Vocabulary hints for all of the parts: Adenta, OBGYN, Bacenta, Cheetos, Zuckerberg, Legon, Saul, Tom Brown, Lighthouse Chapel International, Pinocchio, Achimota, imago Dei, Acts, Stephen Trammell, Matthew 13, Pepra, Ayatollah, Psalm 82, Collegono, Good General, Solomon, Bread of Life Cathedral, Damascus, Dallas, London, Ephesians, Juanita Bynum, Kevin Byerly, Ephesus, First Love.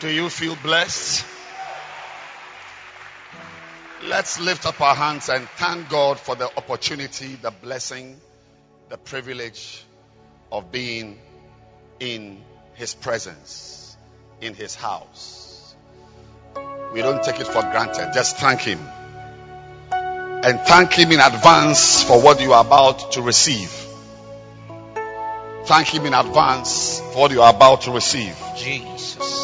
Do you feel blessed? Let's lift up our hands and thank God for the opportunity, the blessing, the privilege of being in His presence, in His house. We don't take it for granted. Just thank Him. And thank Him in advance for what you are about to receive. Thank Him in advance for what you are about to receive. Jesus.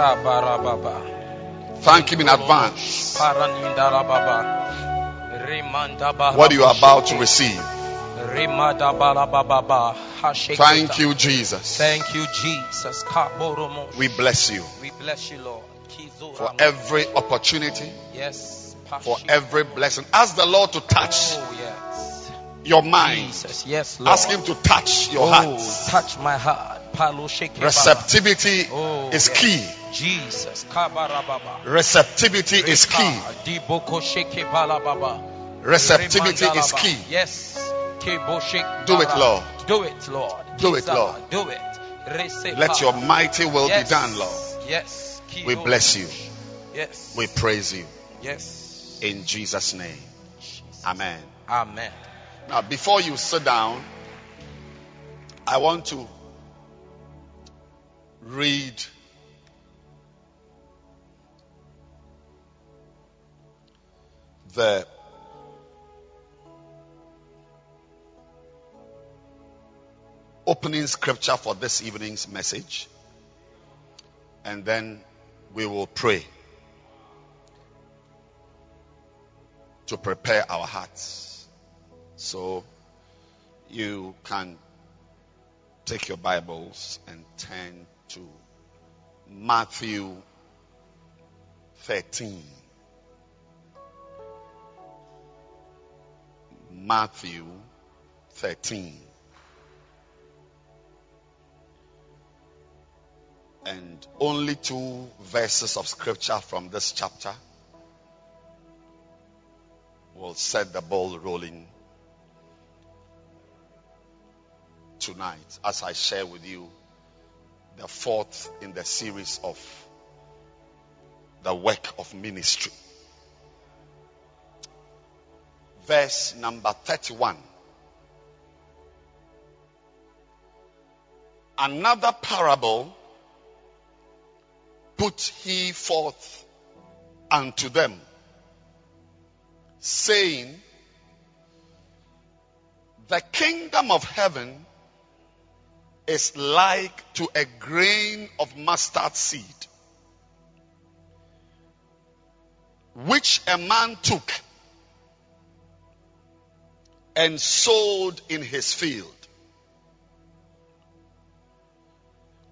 Thank Him in advance what you are about to receive. Thank you, Jesus. Thank you, Jesus. We bless you. We bless you, Lord, for every opportunity. Yes. For every blessing. Ask the Lord to touch your mind. Yes, Lord. Ask Him to touch your heart. Touch my heart. Receptivity is key. Jesus. Receptivity is key. Receptivity is key. Yes. Do it, Lord. Do it, Lord. Do it, Lord. Do it. Let your mighty will be done, Lord. Yes. We bless you. Yes. We praise you. Yes. In Jesus' name. Amen. Amen. Now, before you sit down, I want to read the opening scripture for this evening's message, and then we will pray to prepare our hearts. So you can take your Bibles and turn to Matthew 13. Matthew 13. And only 2 verses of scripture from this chapter will set the ball rolling tonight as I share with you the 4th in the series of the work of ministry. Verse number 31. Another parable put He forth unto them, saying, the kingdom of heaven is like to a grain of mustard seed, which a man took and sowed in his field,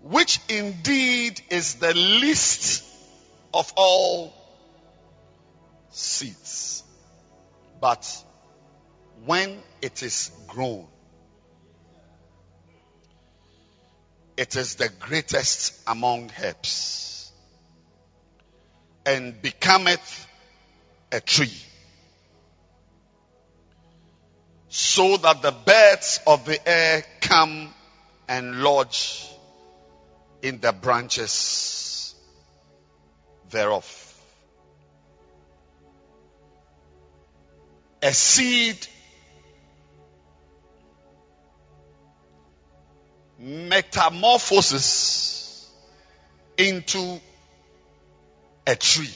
which indeed is the least of all seeds, but when it is grown, it is the greatest among herbs, and becometh a tree, so that the birds of the air come and lodge in the branches thereof. A seed metamorphoses into a tree.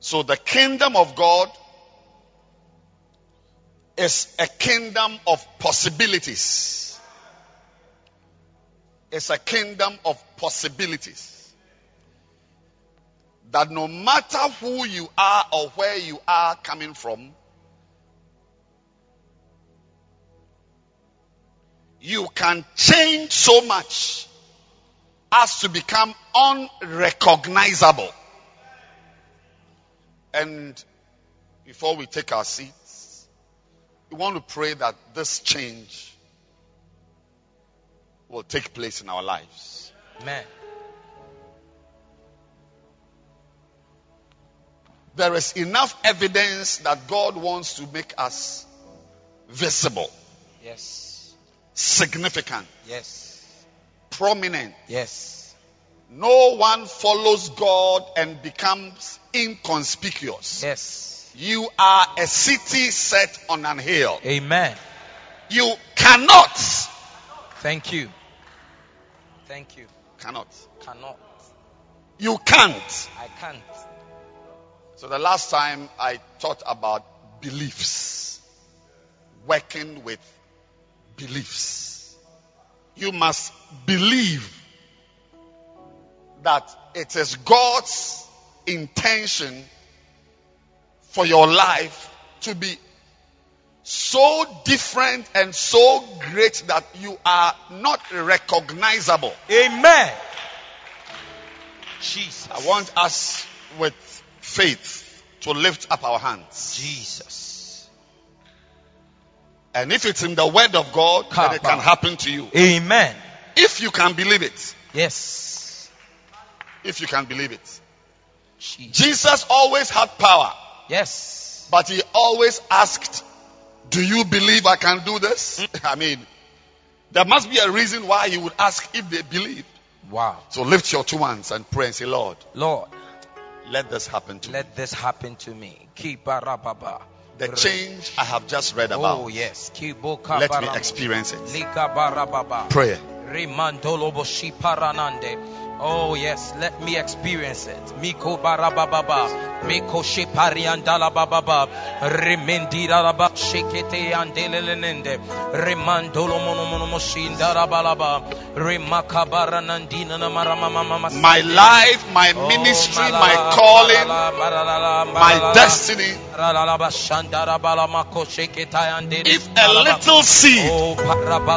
So the kingdom of God is a kingdom of possibilities. It's a kingdom of possibilities. That no matter who you are or where you are coming from, you can change so much as to become unrecognizable. And before we take our seats, we want to pray that this change will take place in our lives. Amen. There is enough evidence that God wants to make us visible. Yes. Significant. Yes. Prominent. Yes. No one follows God and becomes inconspicuous. Yes. You are a city set on an hill. Amen. You cannot. Thank you. Thank you. Cannot. You can't. I can't. So the last time I taught about beliefs. Working with beliefs. You must believe that it is God's intention for your life to be so different and so great that you are not recognizable. Amen. Jesus. I want us with faith to lift up our hands. Jesus. And if it's in the word of God, then it can happen to you. Amen. If you can believe it. Yes. If you can believe it. Jesus always had power. Yes. But he always asked, do you believe I can do this? I mean, there must be a reason why he would ask if they believed. Wow. So lift your two hands and pray and say, Lord, let this happen to me. Let this happen to me. The change I have just read about. Oh, yes. Let me experience it. Prayer. Oh yes, let me experience it. Miko barababa, miko shepariandala bababa, remendira raba shekete andelelende, remandolo mono moshinda rabalaba, remakabaranandina maramama. My life, my ministry, my calling, my destiny. If a little seed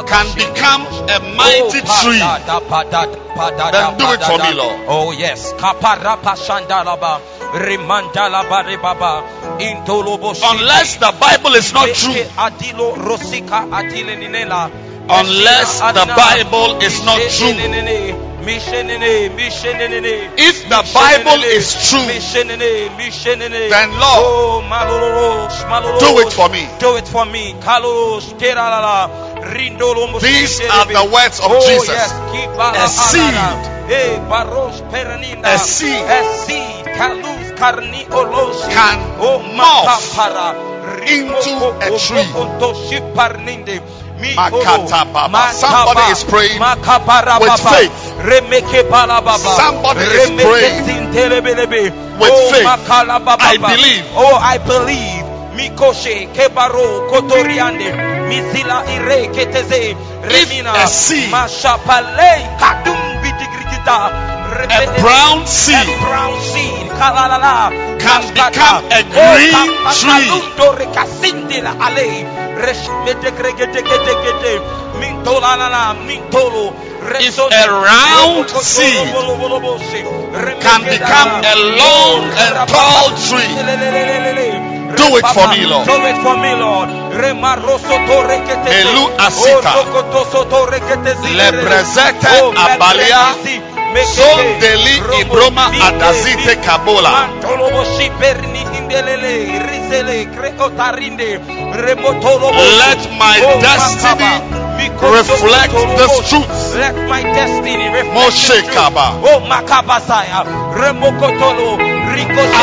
can become a mighty tree, then do it for me, Lord. Oh yes. Unless the Bible is not true. Unless the Bible is not true. If the Bible is true, then Lord, do it for me. Do it for me. These are the words of Jesus. A seed can morph into a tree. Somebody is praying with faith. Somebody is praying with faith. I believe. If a brown seed can become a green tree, if a round seed can become a long and tall tree, do it for me, Lord. Elu Asita, Lebrezete Abalia, Son Deli Ibroma Adazite Kabola. Let my destiny reflect this truth. Let my destiny reflect Kaba.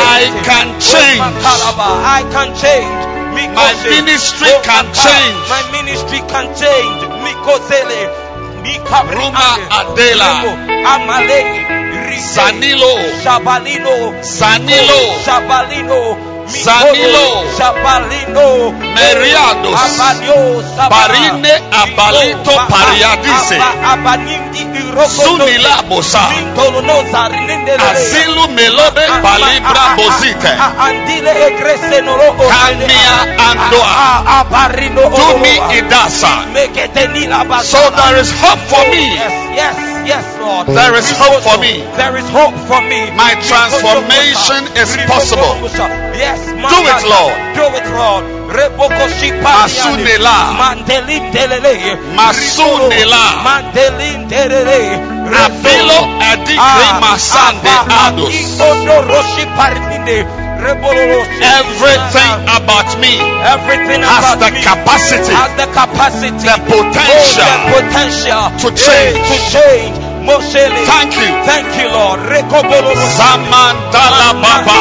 I can change. My ministry can change. Ruma Adela Zanilo Meriados Barine Abalito Pariadise Sunila Bosa Asilu Melobe Balibra Bozite Kamia Andoa Dumi Idasa. So there is hope for me. Yes, Lord. There is hope for me. There is hope for me. My transformation is possible. Yes, do it, Lord. Do it, Lord. Masunela. Abelo adigre masande ados. Everything about me has the capacity, the potential to change. Thank you, Lord. Zamandala Baba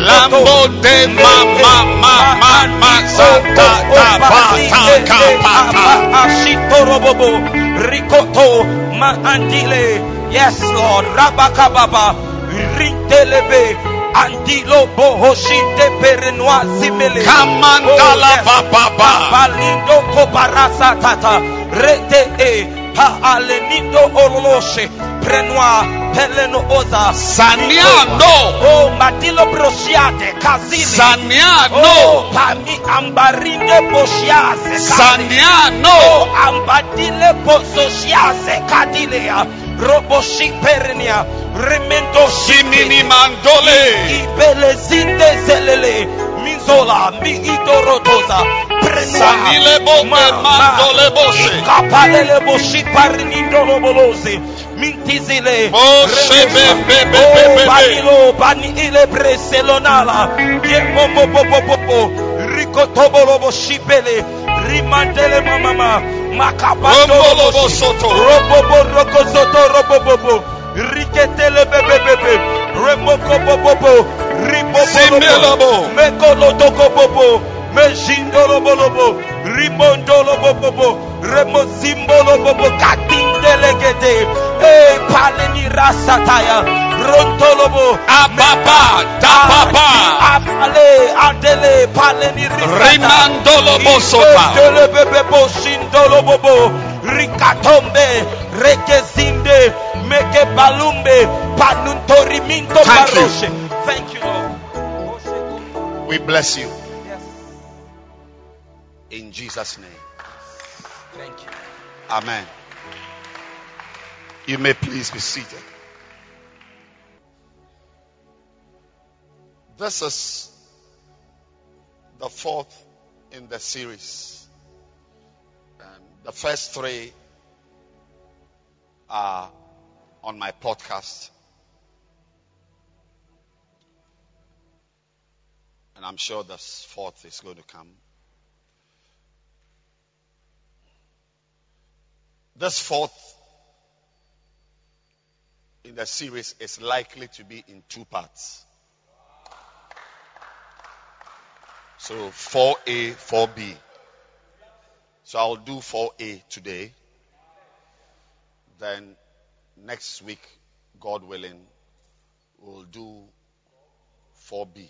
Lambo de Mama. Yes, Lord. Rabaka Baba. Ritelebe Andilo Bohoshi de Perenoa Simele Kamandala Baba Lindo Kobarasa Tata Rete E Pa Alenido Orloshe Prenoa Peleno Oza Saniano O Matilo Brosiade Casini Saniano Pami Ambarine Boshiase Saniano Ambadile Bososhiase Cadilea Roboshi Perenia Remendo Shimini Mandole Ibelezinde Zelele Mizola Mi Idorotosa Prensanile Bome Mandole Boshe Kapalele Boshi Parinidolo Bolose Mintizile Boshe Bebe Banilo Bani Ile Breselonala Yemo Bobo Rico Tobolo Boshipele Rimandele Mama Robobo Soto, Robobo, Ricketele Bebe, Remoko Bobo, Ribobo, Mekolotoko Bobo, Mejindolo Bobo, Rimondolo Bobo, Remozimbolo Bobo, Katin Delegate, E Paleni Rasataya, Rontolobo, Ababa, Dababa, Apale, Adele, Paleni Rimandolo Bosota. Dolobobo, Ricatombe, Rekezinde, Meke Balumbe, Panuntori Minto Baroshe. Thank you, Lord. We bless you. Yes. In Jesus' name. Thank you. Amen. You may please be seated. This is the fourth in the series. The first three are on my podcast. And I'm sure the fourth is going to come. This fourth in the series is likely to be in two parts. So 4A, 4B. So I'll do 4A today. Then next week, God willing, we'll do 4B.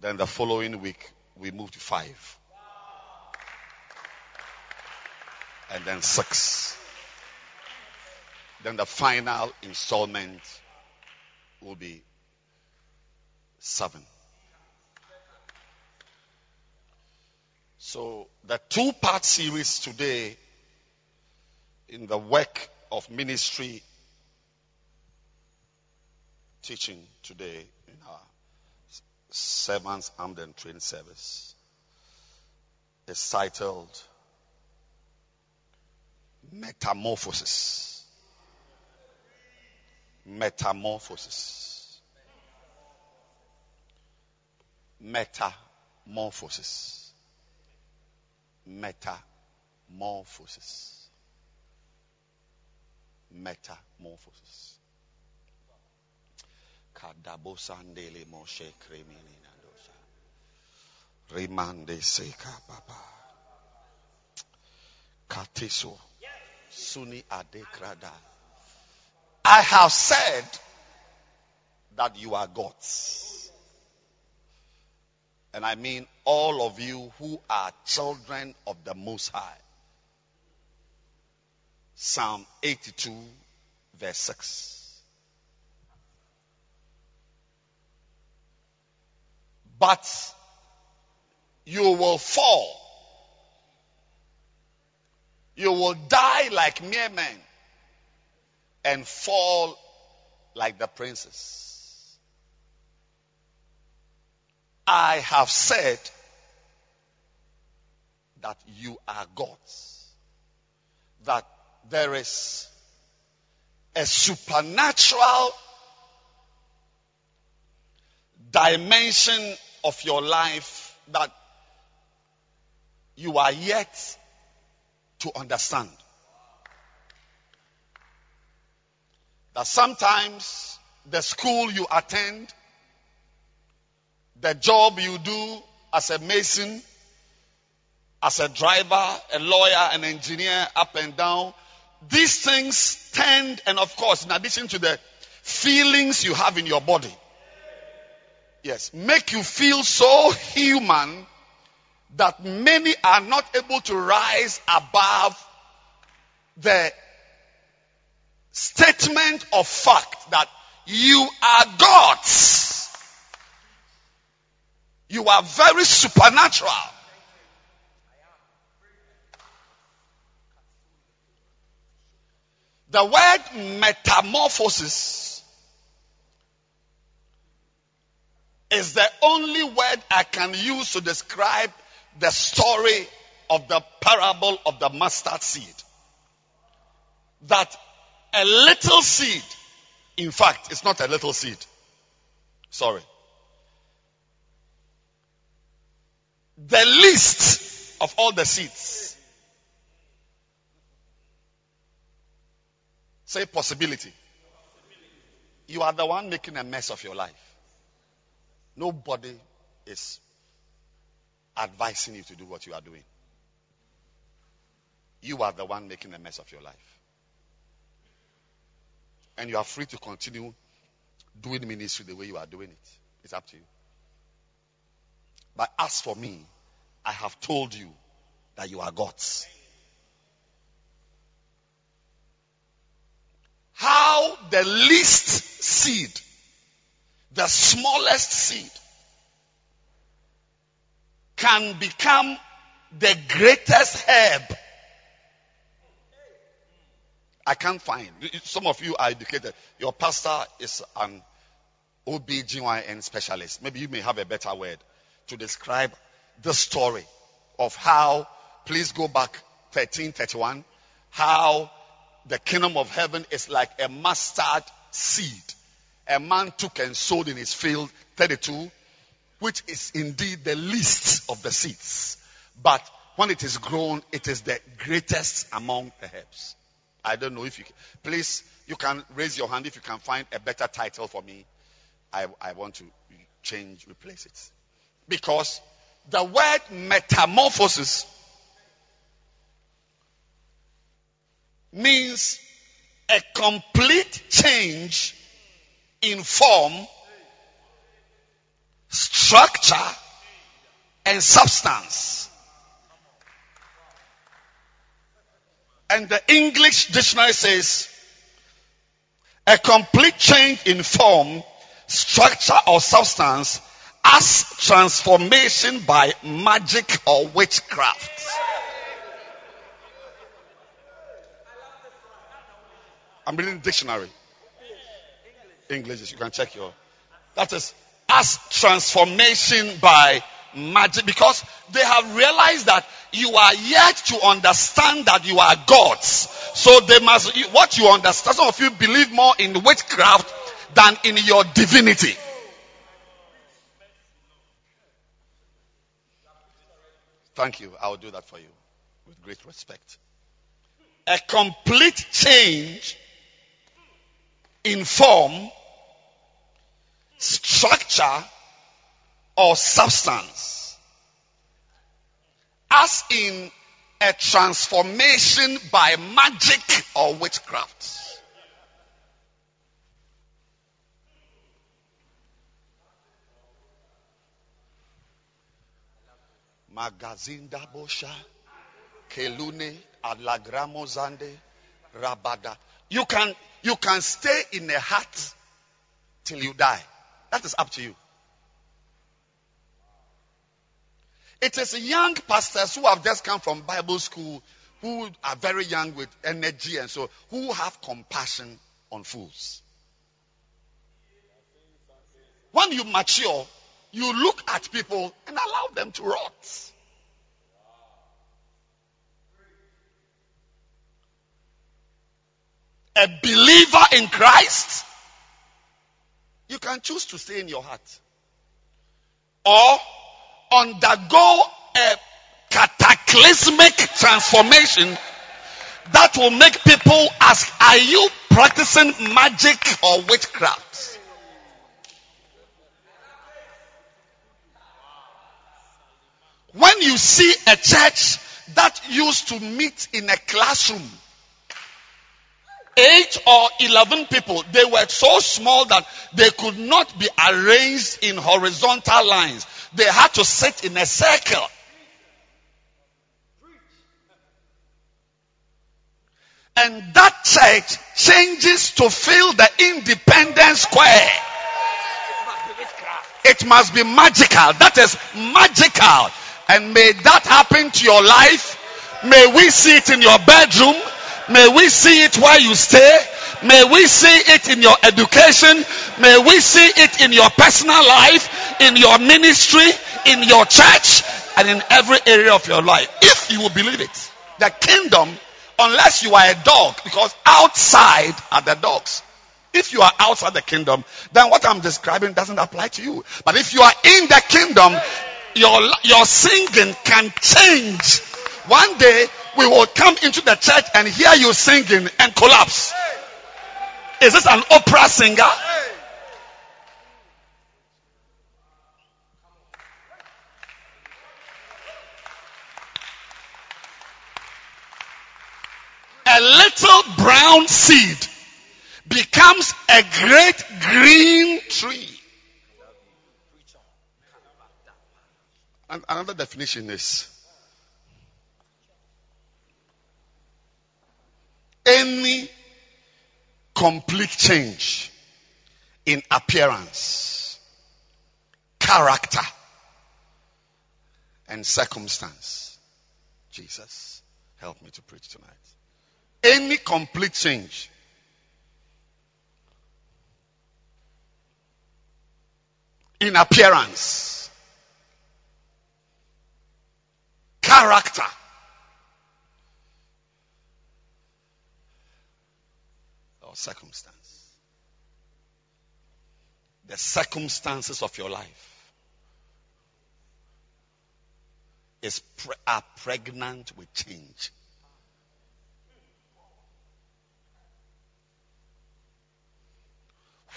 Then the following week, we move to 5. And then 6. Then the final installment will be 7. So the two-part series today in the work of ministry teaching today in our Servants Armed and Trained Service is titled Metamorphosis. Metamorphosis. Metamorphosis. Metamorphosis. Metamorphosis. Kadabosandele Moshe Kremini Nandosa. Rimande Seka Papa. Katiso. Suni Adekrada. I have said that you are gods. And I mean all of you who are children of the Most High. Psalm 82, verse 6. But you will fall. You will die like mere men and fall like the princes. I have said that you are gods. That there is a supernatural dimension of your life that you are yet to understand. That sometimes the school you attend, the job you do as a mason, as a driver, a lawyer, an engineer, up and down, these things tend, and of course, in addition to the feelings you have in your body, yes, make you feel so human that many are not able to rise above the statement of fact that you are gods. You are very supernatural. The word metamorphosis is the only word I can use to describe the story of the parable of the mustard seed. That a little seed, in fact, it's not a little seed. Sorry. The least of all the seeds. Say possibility. You are the one making a mess of your life. Nobody is advising you to do what you are doing. You are the one making a mess of your life. And you are free to continue doing ministry the way you are doing it. It's up to you. But as for me, I have told you that you are gods. How the least seed, the smallest seed, can become the greatest herb. I can't find. Some of you are educated. Your pastor is an OBGYN specialist. Maybe you may have a better word to describe the story of how, please go back 13:31, how the kingdom of heaven is like a mustard seed. A man took and sowed in his field, 32, which is indeed the least of the seeds. But when it is grown, it is the greatest among the herbs. I don't know if you can. Please, you can raise your hand if you can find a better title for me. I want to change, replace it. Because the word metamorphosis means a complete change in form, structure, and substance. And the English dictionary says a complete change in form, structure, or substance as transformation by magic or witchcraft. I'm reading the dictionary. English, you can check your. That is as transformation by magic, because they have realized that you are yet to understand that you are gods. So they must, what you understand, some of you believe more in witchcraft than in your divinity. Thank you. I will do that for you with great respect. A complete change in form, structure or substance, as in a transformation by magic or witchcraft. Magazinda Bosha, Kelune, Alagramo Zande, Rabada. You can stay in a hut till you die. That is up to you. It is young pastors who have just come from Bible school, who are very young with energy and so, who have compassion on fools. When you mature, you look at people and allow them to rot. A believer in Christ, you can choose to stay in your heart or undergo a cataclysmic transformation that will make people ask, are you practicing magic or witchcraft? When you see a church that used to meet in a classroom, 8 or 11 people, they were so small that they could not be arranged in horizontal lines. They had to sit in a circle. And that church changes to fill the Independence Square. It must be magical. That is magical. And may that happen to your life. May we see it in your bedroom. May we see it where you stay. May we see it in your education. May we see it in your personal life, in your ministry, in your church, and in every area of your life. If you will believe it. The kingdom, unless you are a dog, because outside are the dogs. If you are outside the kingdom, then what I'm describing doesn't apply to you. But if you are in the kingdom, your singing can change. One day, we will come into the church and hear you singing and collapse. Is this an opera singer? A little brown seed becomes a great green tree. And another definition is any complete change in appearance, character, and circumstance. Jesus, help me to preach tonight. Any complete change. In appearance, character, circumstance. The circumstances of your life are pregnant with change.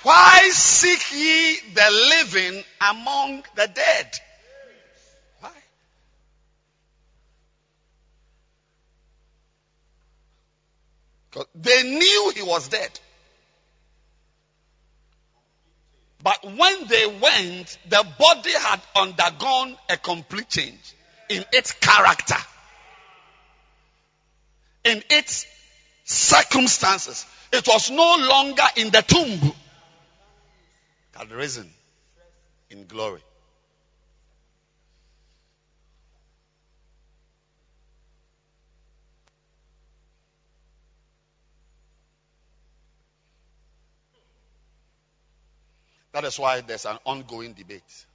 Why seek ye the living among the dead? Why? They knew he was dead. But when they went, the body had undergone a complete change in its character, in its circumstances. It was no longer in the tomb. It had risen in glory. That is why there's an ongoing debate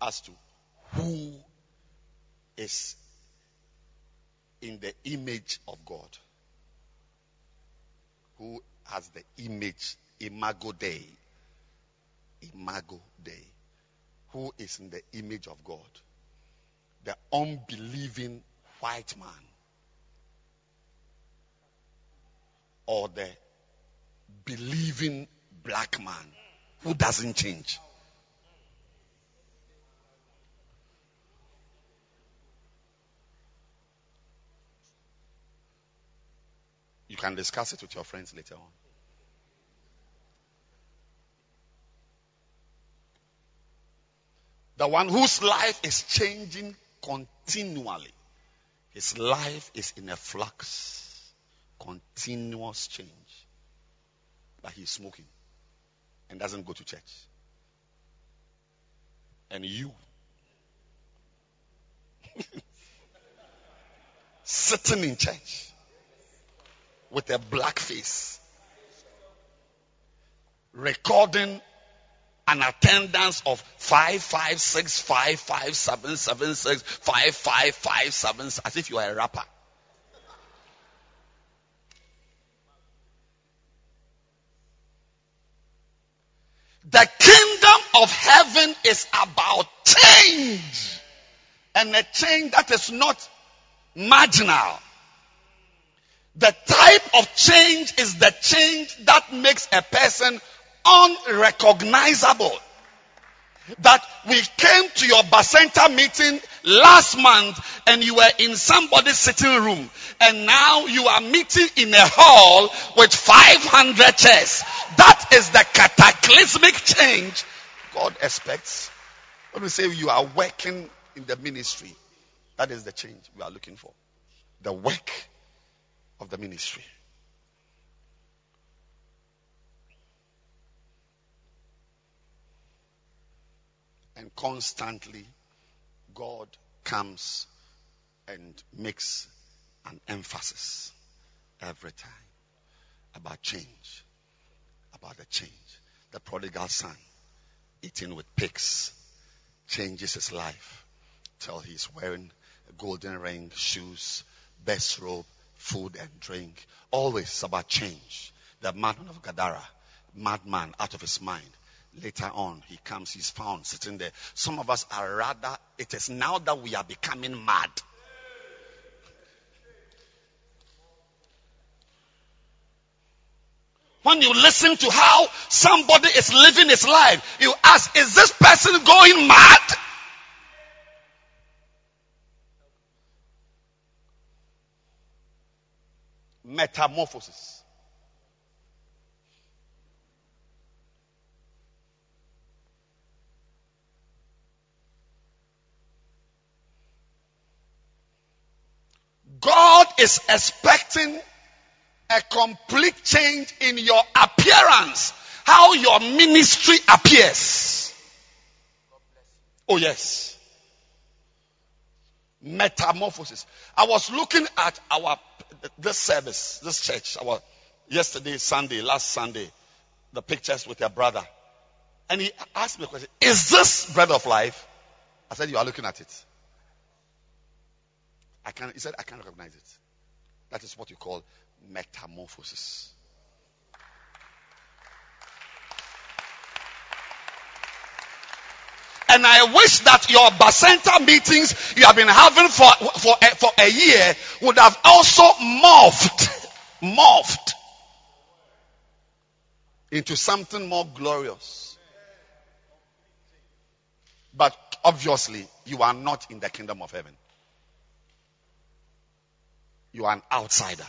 as to who is in the image of God. Who has the image, imago Dei. Imago Dei. Who is in the image of God? The unbelieving white man or the believing black man who doesn't change. You can discuss it with your friends later on. The one whose life is changing continually. His life is in a flux, continuous change. But he's smoking and doesn't go to church. And you, sitting in church with a black face, recording an attendance of 5565577655557, as if you are a rapper. The kingdom of heaven is about change, and a change that is not marginal. The type of change is the change that makes a person unrecognizable. That we came to your Bacenta meeting last month and you were in somebody's sitting room, and now you are meeting in a hall with 500 chairs. That is the cataclysmic change God expects. When we say you are working in the ministry, that is the change we are looking for. The work of the ministry. And constantly, God comes and makes an emphasis every time about change, about the change. The prodigal son, eating with pigs, changes his life till he's wearing a golden ring, shoes, best robe, food and drink. Always about change. The madman of Gadara, madman out of his mind. Later on, he comes, he's found sitting there. Some of us are rather, it is now that we are becoming mad. When you listen to how somebody is living his life, you ask, is this person going mad? Metamorphosis. God is expecting a complete change in your appearance, how your ministry appears. Oh yes. Metamorphosis. I was looking at this service, this church, last Sunday, the pictures with your brother. And he asked me a question, is this Bread of Life? I said, you are looking at it. He said, I can't recognize it. That is what you call metamorphosis. And I wish that your Bacenta meetings you have been having for a year would have also morphed into something more glorious. But obviously, you are not in the kingdom of heaven. You are an outsider.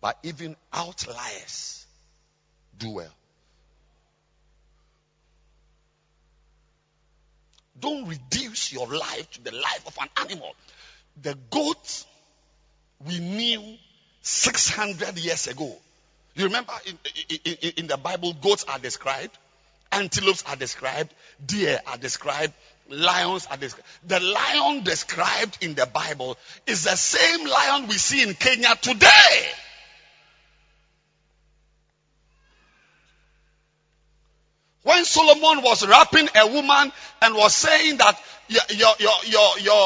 But even outliers do well. Don't reduce your life to the life of an animal. The goat we knew 600 years ago. You remember in the Bible, goats are described, antelopes are described, deer are described, lions are described. The lion described in the Bible is the same lion we see in Kenya today. When Solomon was rapping a woman and was saying that your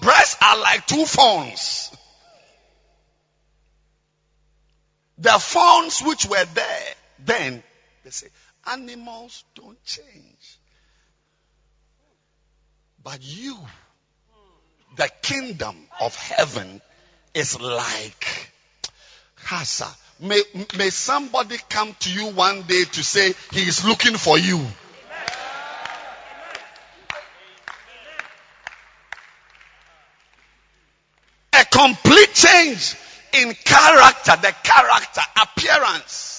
breasts are like two fawns. The fawns which were there then They say, animals don't change. But you, the kingdom of heaven is like Hasa. May somebody come to you one day to say he is looking for you. Amen. A complete change in character, the character, appearance.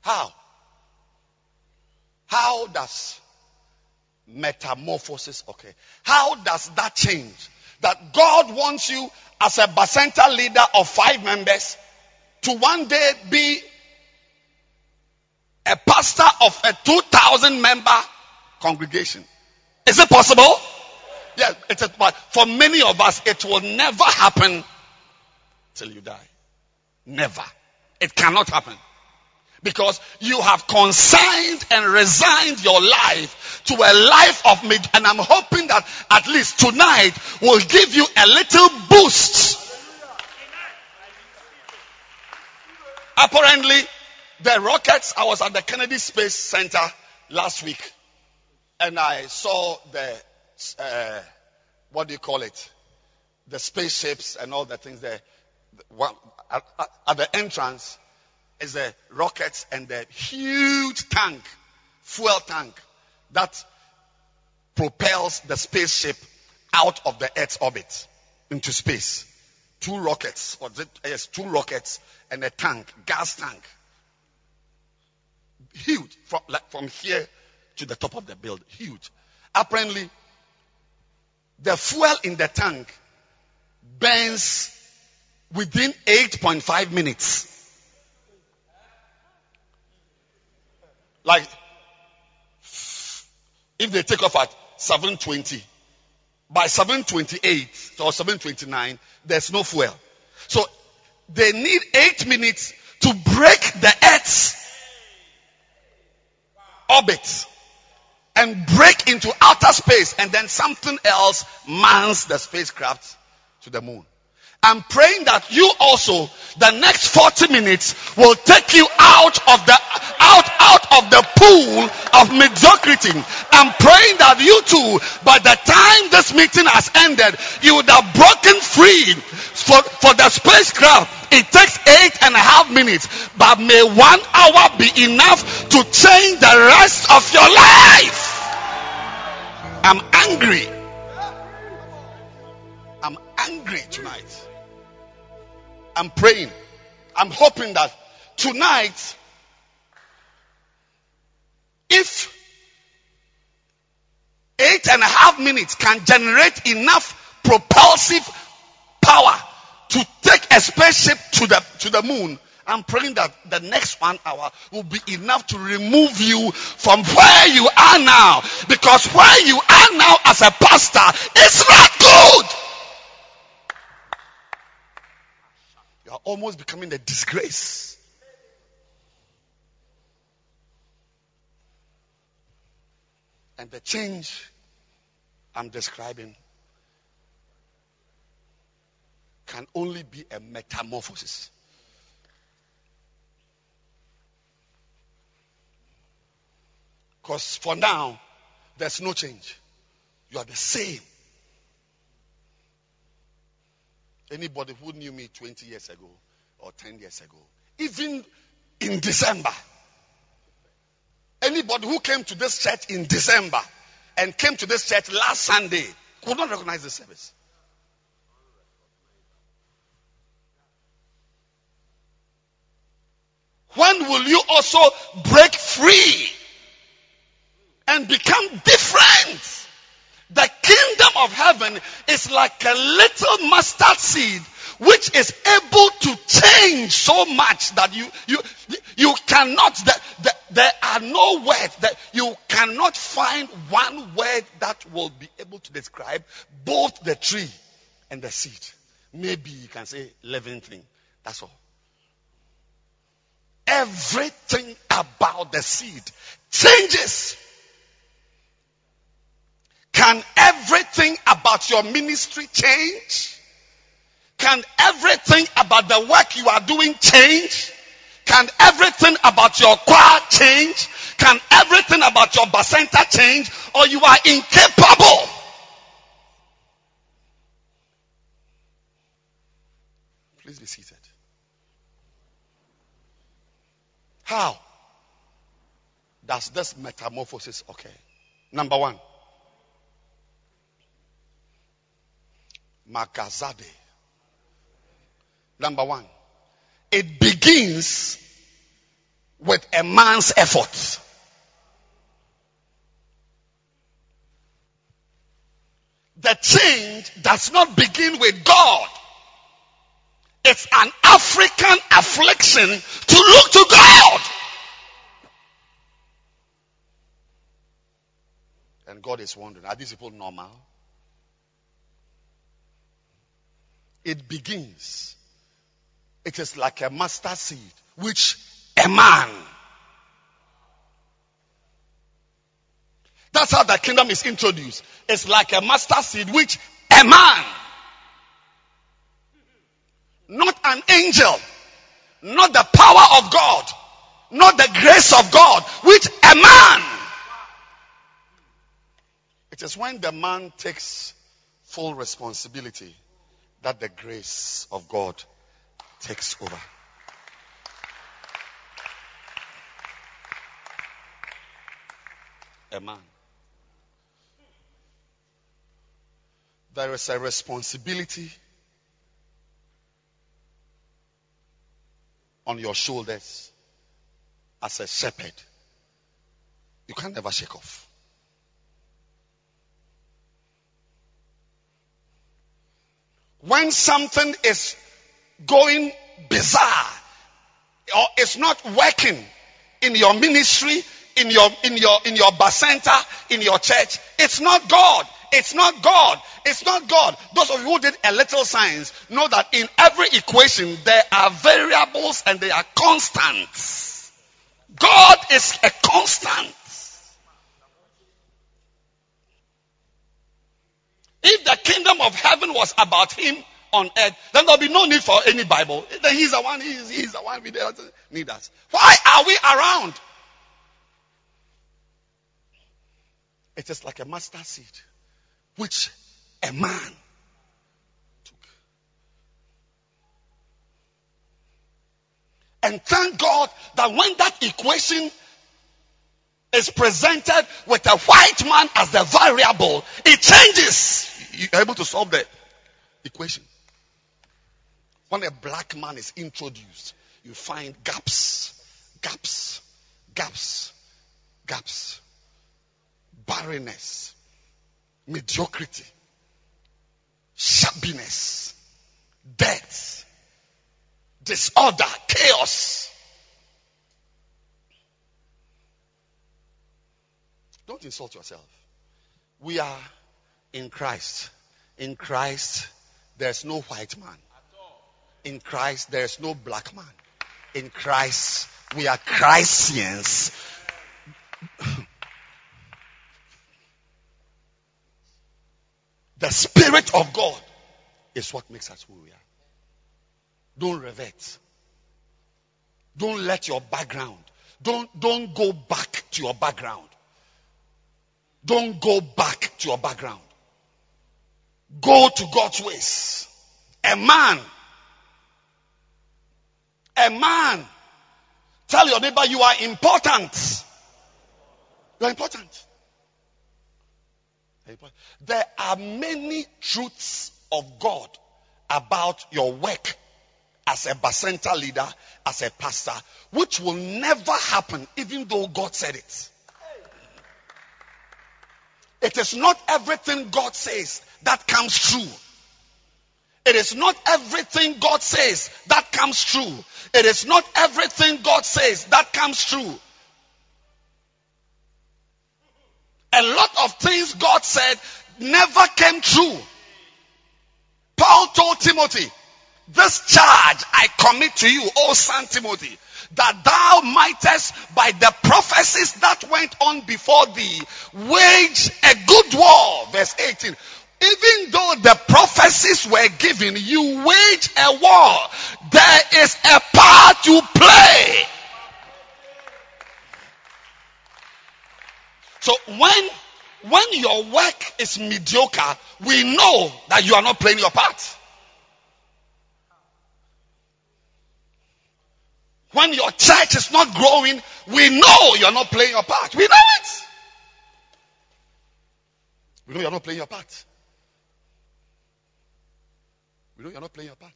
How? How does metamorphosis occur? How does that change? That God wants you as a Bacenta leader of 5 members to one day be a pastor of a 2,000 member congregation. Is it possible? Yeah, but for many of us, it will never happen till you die. Never. It cannot happen. Because you have consigned and resigned your life to a life of me. And I'm hoping that at least tonight will give you a little boost. Apparently, the rockets, I was at the Kennedy Space Center last week. And I saw the, the spaceships and all the things there. At the entrance is the rockets and the huge tank, fuel tank, that propels the spaceship out of the Earth's orbit into space. 2 rockets and a tank, gas tank. Huge, from here to the top of the building, huge. Apparently, the fuel in the tank burns within 8.5 minutes. Like, if they take off at 7:20, by 7:28 or 7:29, there's no fuel. So they need 8 minutes to break the Earth's orbit and break into outer space, and then something else mans the spacecraft to the moon. I'm praying that you also, the next 40 minutes will take you out of the pool of mediocrity. I'm praying that you too, by the time this meeting has ended, you would have broken free. For the spacecraft, it takes 8.5 minutes, but may 1 hour be enough to change the rest of your life. I'm angry. I'm angry tonight. I'm praying. I'm hoping that tonight, if 8.5 minutes can generate enough propulsive power to take a spaceship to the moon, I'm praying that the next 1 hour will be enough to remove you from where you are now. Because where you are now as a pastor is not good. You are almost becoming a disgrace. And the change I'm describing can only be a metamorphosis. Because for now, there's no change. You are the same. Anybody who knew me 20 years ago or 10 years ago, even in December, anybody who came to this church in December and came to this church last Sunday could not recognize the service. When will you also break free and become different? The kingdom of heaven is like a little mustard seed, which is able to change so much that you cannot, there are no words that you cannot find one word that will be able to describe both the tree and the seed. Maybe you can say living thing. That's all. Everything about the seed changes. Can everything about about your ministry change? Can everything about the work you are doing change? Can everything about your choir change? Can everything about your Bacenta change? Or you are incapable? Please be seated. How does this metamorphosis occur? Number one. Magazade. Number one. It begins with a man's effort. The change does not begin with God. It's an African affliction to look to God. And God is wondering, are these people normal? It begins. It is like a mustard seed, which a man. That's how the kingdom is introduced. It's like a mustard seed, which a man. Not an angel. Not the power of God. Not the grace of God, which a man. It is when the man takes full responsibility that the grace of God takes over. A man. There is a responsibility on your shoulders as a shepherd. You can never shake off. When something is going bizarre or it's not working in your ministry, in your Bacenta, in your church, it's not God. It's not God. It's not God. Those of you who did a little science know that in every equation there are variables and they are constants. God is a constant. If the kingdom of heaven was about him on earth, then there'll be no need for any Bible. Then he's the one, he's the one. We don't need us. Why are we around? It is like a mustard seed, which a man took. And thank God that when that equation is presented with a white man as the variable, it changes. You're able to solve the equation. When a black man is introduced, you find gaps, barrenness, mediocrity, shabbiness, death, disorder, chaos. Don't insult yourself. We are in Christ. In Christ, there's no white man. In Christ, there's no black man. In Christ, we are Christians. The Spirit of God is what makes us who we are. Don't revert. Don't let your background. Don't go back to your background. Don't go back to your background. Go to God's ways. A man. Tell your neighbor you are important. You are important. There are many truths of God about your work as a Bacenta leader, as a pastor, which will never happen even though God said it. It is not everything God says that comes true. It is not everything God says that comes true. It is not everything God says that comes true. A lot of things God said never came true. Paul told Timothy, this charge I commit to you, O son Timothy, that thou mightest by the prophecies that went on before thee wage a good war. Verse 18. Even though the prophecies were given, you wage a war. There is a part you play. So when your work is mediocre, we know that you are not playing your part. When your church is not growing, we know you are not playing your part. We know it. We know you are not playing your part. We know you are not playing your part.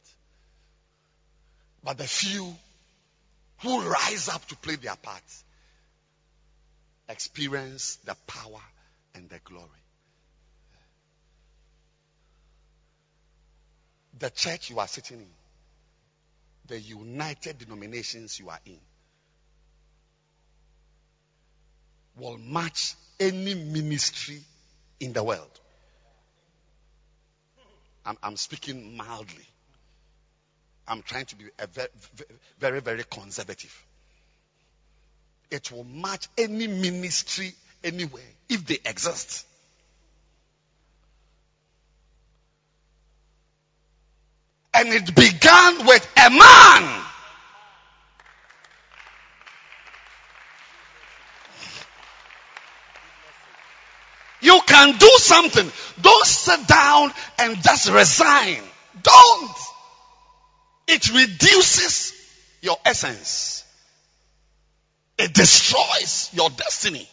But the few who rise up to play their part experience the power and the glory. The church you are sitting in, the United Denominations you are in, will match any ministry in the world. I'm speaking mildly. I'm trying to be a very, very conservative. It will match any ministry anywhere if they exist. And it began with a man. You can do something. Don't sit down and just resign. Don't. It reduces your essence. It destroys your destiny.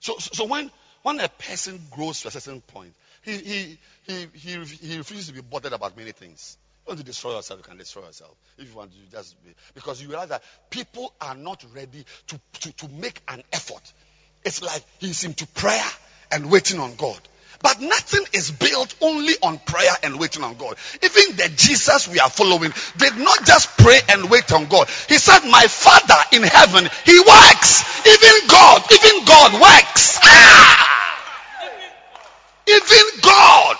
So when a person grows to a certain point, he refuses to be bothered about many things. If you want to destroy yourself, you can destroy yourself. If you want to just be, because you realize that people are not ready to make an effort. It's like he's into prayer and waiting on God. But nothing is built only on prayer and waiting on God. Even the Jesus we are following did not just pray and wait on God. He said, my Father in heaven, he works. Even God works. Even God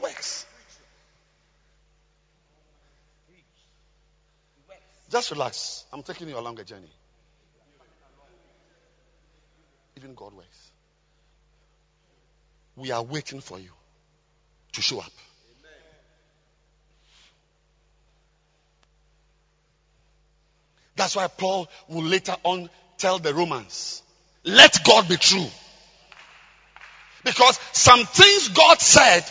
works. Just relax. I'm taking you along a journey. Even God works. We are waiting for you to show up. Amen. That's why Paul will later on tell the Romans, let God be true. Because some things God said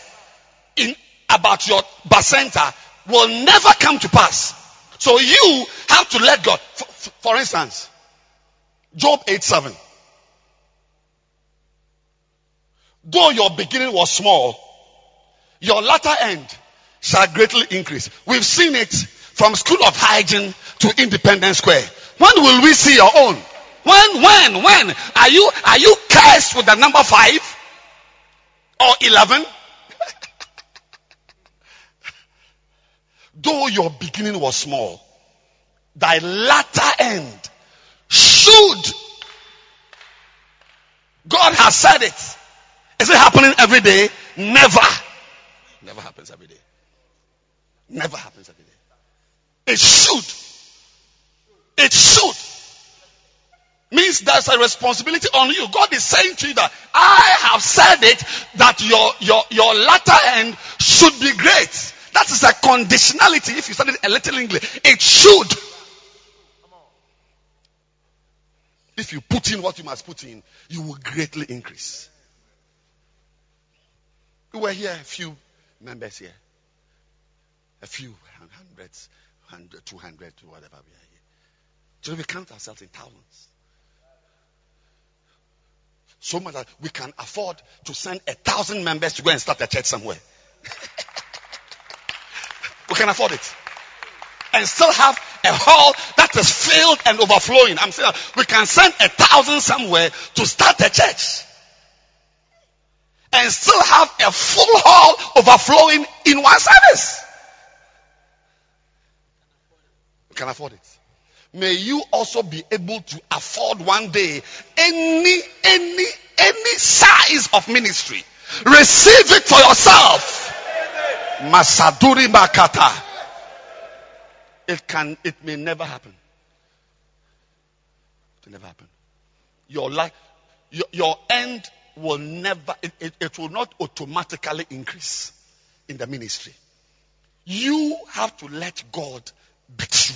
about your Bacenta will never come to pass. So you have to let God. For instance, Job 8:7. Though your beginning was small, your latter end shall greatly increase. We've seen it from School of Hygiene to Independence Square. When will we see your own? When? Are you cursed with the number 5 or 11? Though your beginning was small, thy latter end should. God has said it. Is it happening every day? Never. Never happens every day. Never happens every day. It should. It should. Means that's a responsibility on you. God is saying to you that I have said it, that your latter end should be great. That is a conditionality. If you studied a little English, it should. If you put in what you must put in, you will greatly increase. We were here, a few members here. A few hundreds, 100, 200, whatever we are here. So we count ourselves in thousands. So much that we can afford to send 1,000 members to go and start a church somewhere. We can afford it. And still have a hall that is filled and overflowing. I'm saying we can send 1,000 somewhere to start a church. And still have a full hall overflowing in one service. You can afford it. May you also be able to afford one day any size of ministry. Receive it for yourself. Masaduri Makata. It may never happen. It'll never happen. Your life, your end will never, it will not automatically increase in the ministry. You have to let God beat you.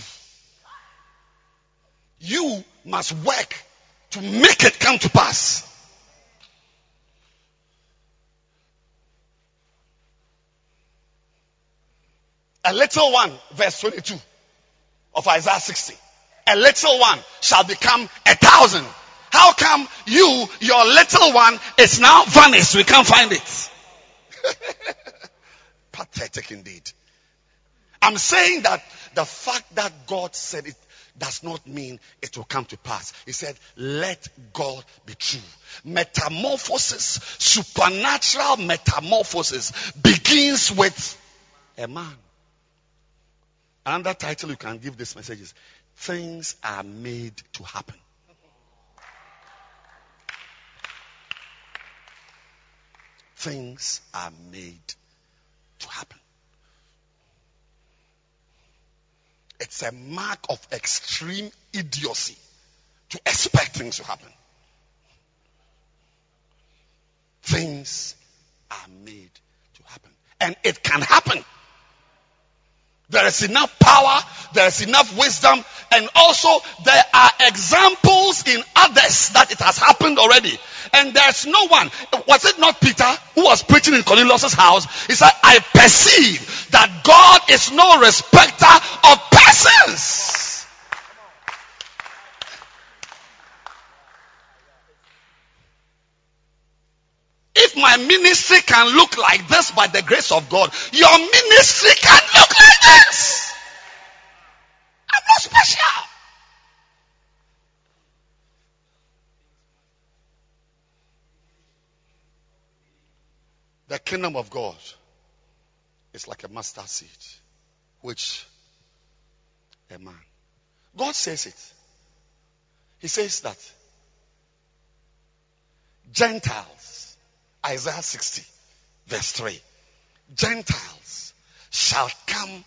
You must work to make it come to pass. A little one, verse 22 of Isaiah 60. A little one shall become 1,000. How come your little one is now vanished? We can't find it. Pathetic indeed. I'm saying that the fact that God said it does not mean it will come to pass. He said, let God be true. Metamorphosis, supernatural metamorphosis begins with a man. Another title you can give this message is, things are made to happen. Things are made to happen. It's a mark of extreme idiocy to expect things to happen. Things are made to happen. And it can happen. There is enough power, there is enough wisdom, and also there are examples in others that it has happened already. And there's no one. Was it not Peter who was preaching in Cornelius' house? He said, I perceive that God is no respecter of persons. If my ministry can look like this by the grace of God, your ministry can look like this. I'm not special. The kingdom of God is like a mustard seed, which a man. God says it. He says that Gentiles, Isaiah 60, verse 3. Gentiles shall come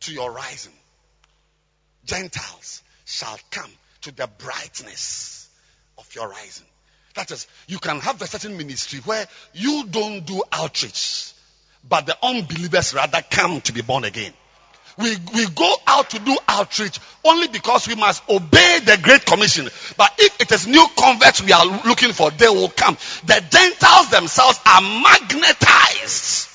to your rising. Gentiles shall come to the brightness of your rising. That is, you can have a certain ministry where you don't do outreach, but the unbelievers rather come to be born again. We go out to do outreach only because we must obey the Great Commission. But if it is new converts we are looking for, they will come. The Gentiles themselves are magnetized.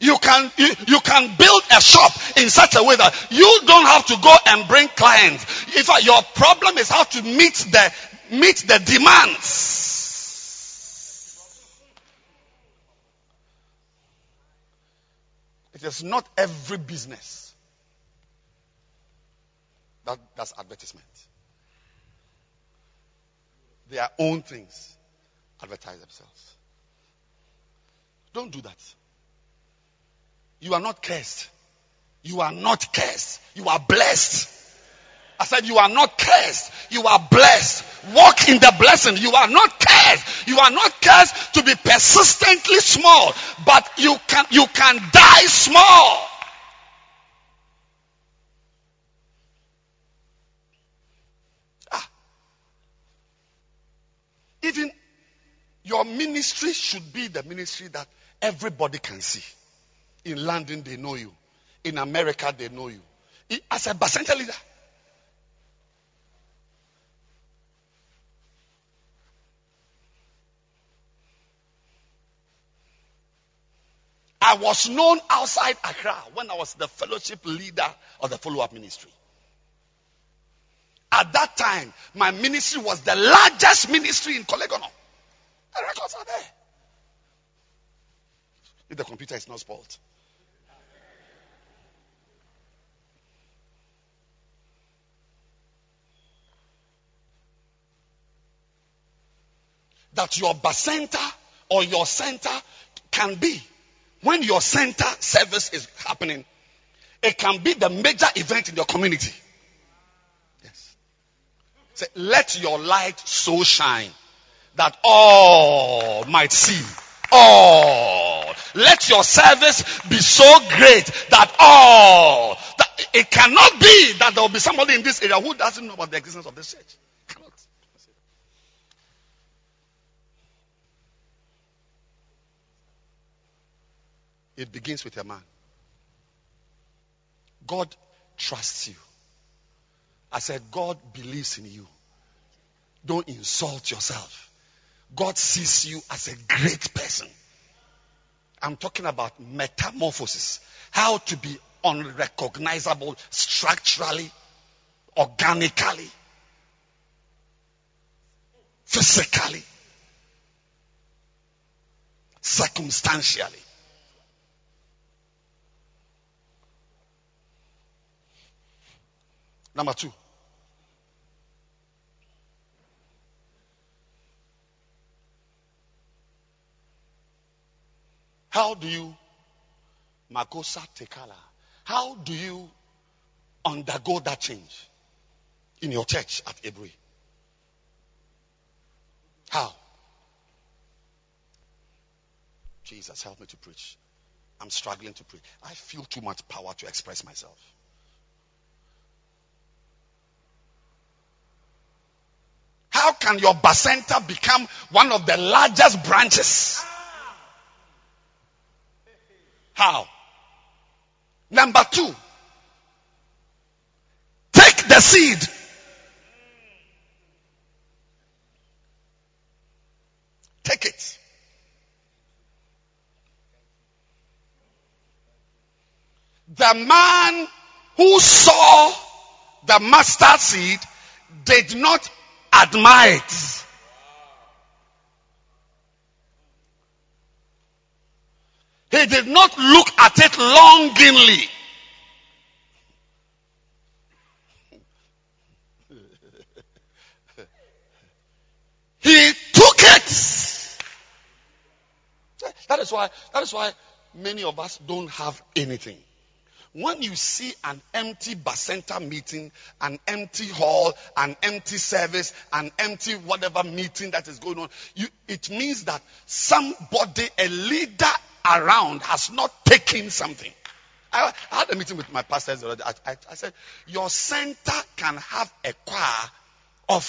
You can build a shop in such a way that you don't have to go and bring clients. In fact, your problem is how to meet the demands. It is not every business that does advertisement. Their own things advertise themselves. Don't do that. You are not cursed. You are not cursed. You are blessed. I said you are not cursed. You are blessed. Walk in the blessing. You are not cursed. You are not cursed to be persistently small. But you can die small. Even your ministry should be the ministry that everybody can see. In London, they know you. In America, they know you. As a Bacenta leader. I was known outside Accra when I was the fellowship leader of the follow-up ministry. At that time, my ministry was the largest ministry in Collegono. The records are there. If the computer is not spoiled. That your Bacenta or your center can be. When your center service is happening, it can be the major event in your community. Yes. So let your light so shine that all might see. All. Let your service be so great that all, that it cannot be that there will be somebody in this area who doesn't know about the existence of this church. Cannot. It begins with a man. God trusts you. I said, God believes in you. Don't insult yourself. God sees you as a great person. I'm talking about metamorphosis. How to be unrecognizable structurally, organically, physically, circumstantially. Number two. How do you, Makosa Tekala, how do you undergo that change in your church at Ebri? How? Jesus, help me to preach. I'm struggling to preach. I feel too much power to express myself. How can your Bacenta become one of the largest branches? How? Number two, take the seed. Take it. The man who saw the mustard seed did not admire it. He did not look at it longingly. He took it. That is why many of us don't have anything. When you see an empty Bacenta meeting, an empty hall, an empty service, an empty whatever meeting that is going on, it means that somebody, a leader around, has not taken something. I had a meeting with my pastors already. I said, your center can have a choir of,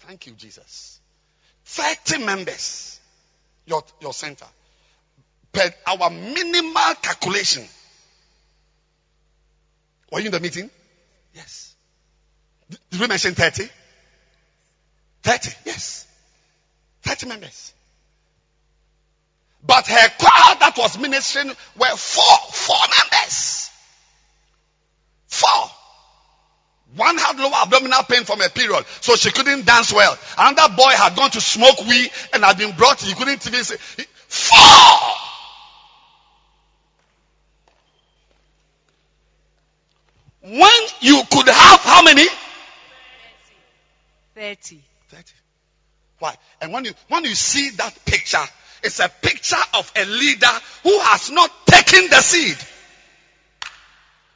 thank you, Jesus, 30 members, your center. Per our minimal calculation. Were you in the meeting? Yes. Did we mention 30? 30, yes. 30 members. But her choir that was ministering were four members. Four. One had lower abdominal pain from a period, so she couldn't dance well. Another boy had gone to smoke weed and had been brought, he couldn't even say. Four! When you could have how many? 30. Why? And when you see that picture, it's a picture of a leader who has not taken the seed.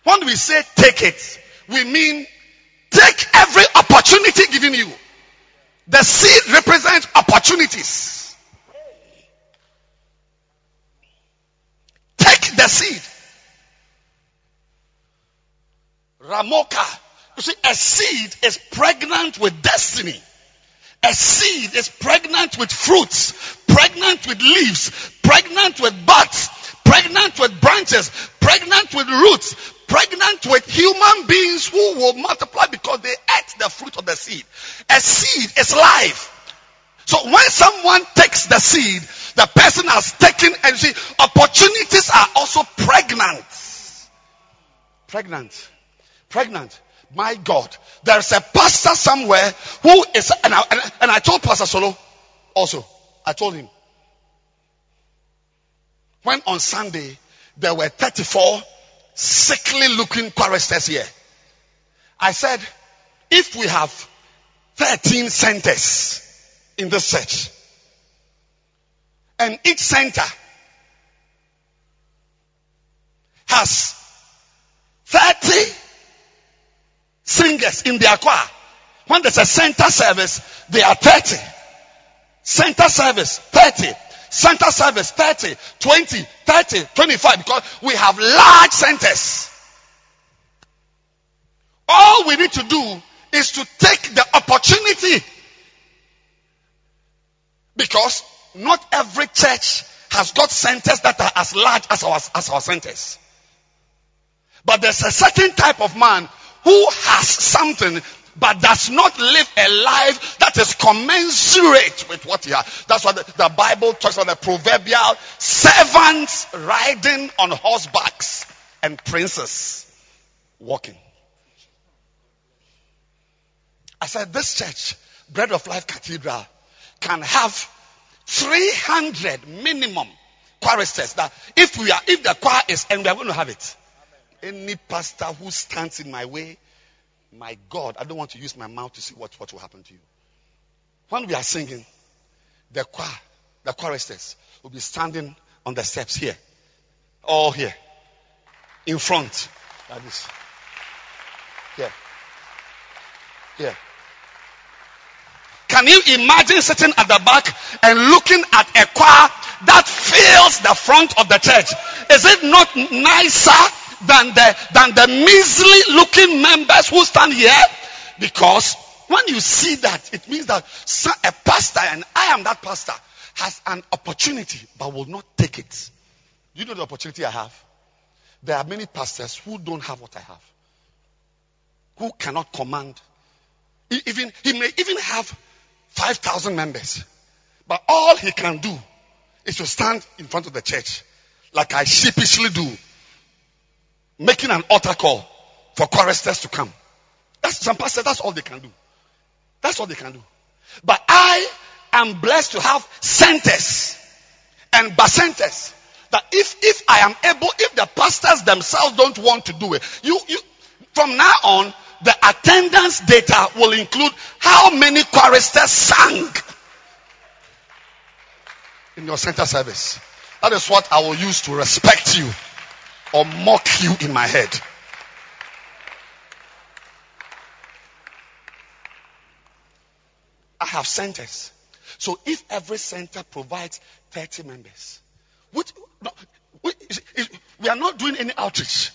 When we say take it, we mean take every opportunity given you. The seed represents opportunities. Take the seed. Ramoka. You see, a seed is pregnant with destiny. A seed is pregnant with fruits, pregnant with leaves, pregnant with buds, pregnant with branches, pregnant with roots, pregnant with human beings who will multiply because they ate the fruit of the seed. A seed is life. So when someone takes the seed, the person has taken, and see, opportunities are also pregnant. Pregnant. My God, there is a pastor somewhere who is, and I told Pastor Solo also, I told him, when on Sunday there were 34 sickly looking choristers here, I said, if we have 13 centers in this church, and each center has 30 singers in their choir. When there's a center service, they are 30. Center service, 30. Center service 30, 20, 30, 25. Because we have large centers. All we need to do is to take the opportunity. Because not every church has got centers that are as large as our centers. But there's a certain type of man who has something but does not live a life that is commensurate with what he has. That's why the Bible talks about the proverbial servants riding on horsebacks and princes walking. I said, this church, Bread of Life Cathedral, can have 300 minimum choristers. That if the choir is, and we are going to have it. Any pastor who stands in my way, my God, I don't want to use my mouth to see what will happen to you. When we are singing, the choir, the choristers will be standing on the steps here, all here, in front, like this. Here. Here. Can you imagine sitting at the back and looking at a choir that fills the front of the church? Is it not nicer than the measly looking members who stand here? Because when you see that, it means that a pastor, and I am that pastor, has an opportunity but will not take it. You know the opportunity I have? There are many pastors who don't have what I have, who cannot command. He may even have 5,000 members, but all he can do is to stand in front of the church like I sheepishly do, making an altar call for choristers to come. That's some pastors, that's all they can do. That's all they can do. But I am blessed to have centers and bacentas that if I am able, if the pastors themselves don't want to do it, you from now on, the attendance data will include how many choristers sang in your center service. That is what I will use to respect you or mock you in my head. I have centers. So if every center provides 30 members, we are not doing any outreach.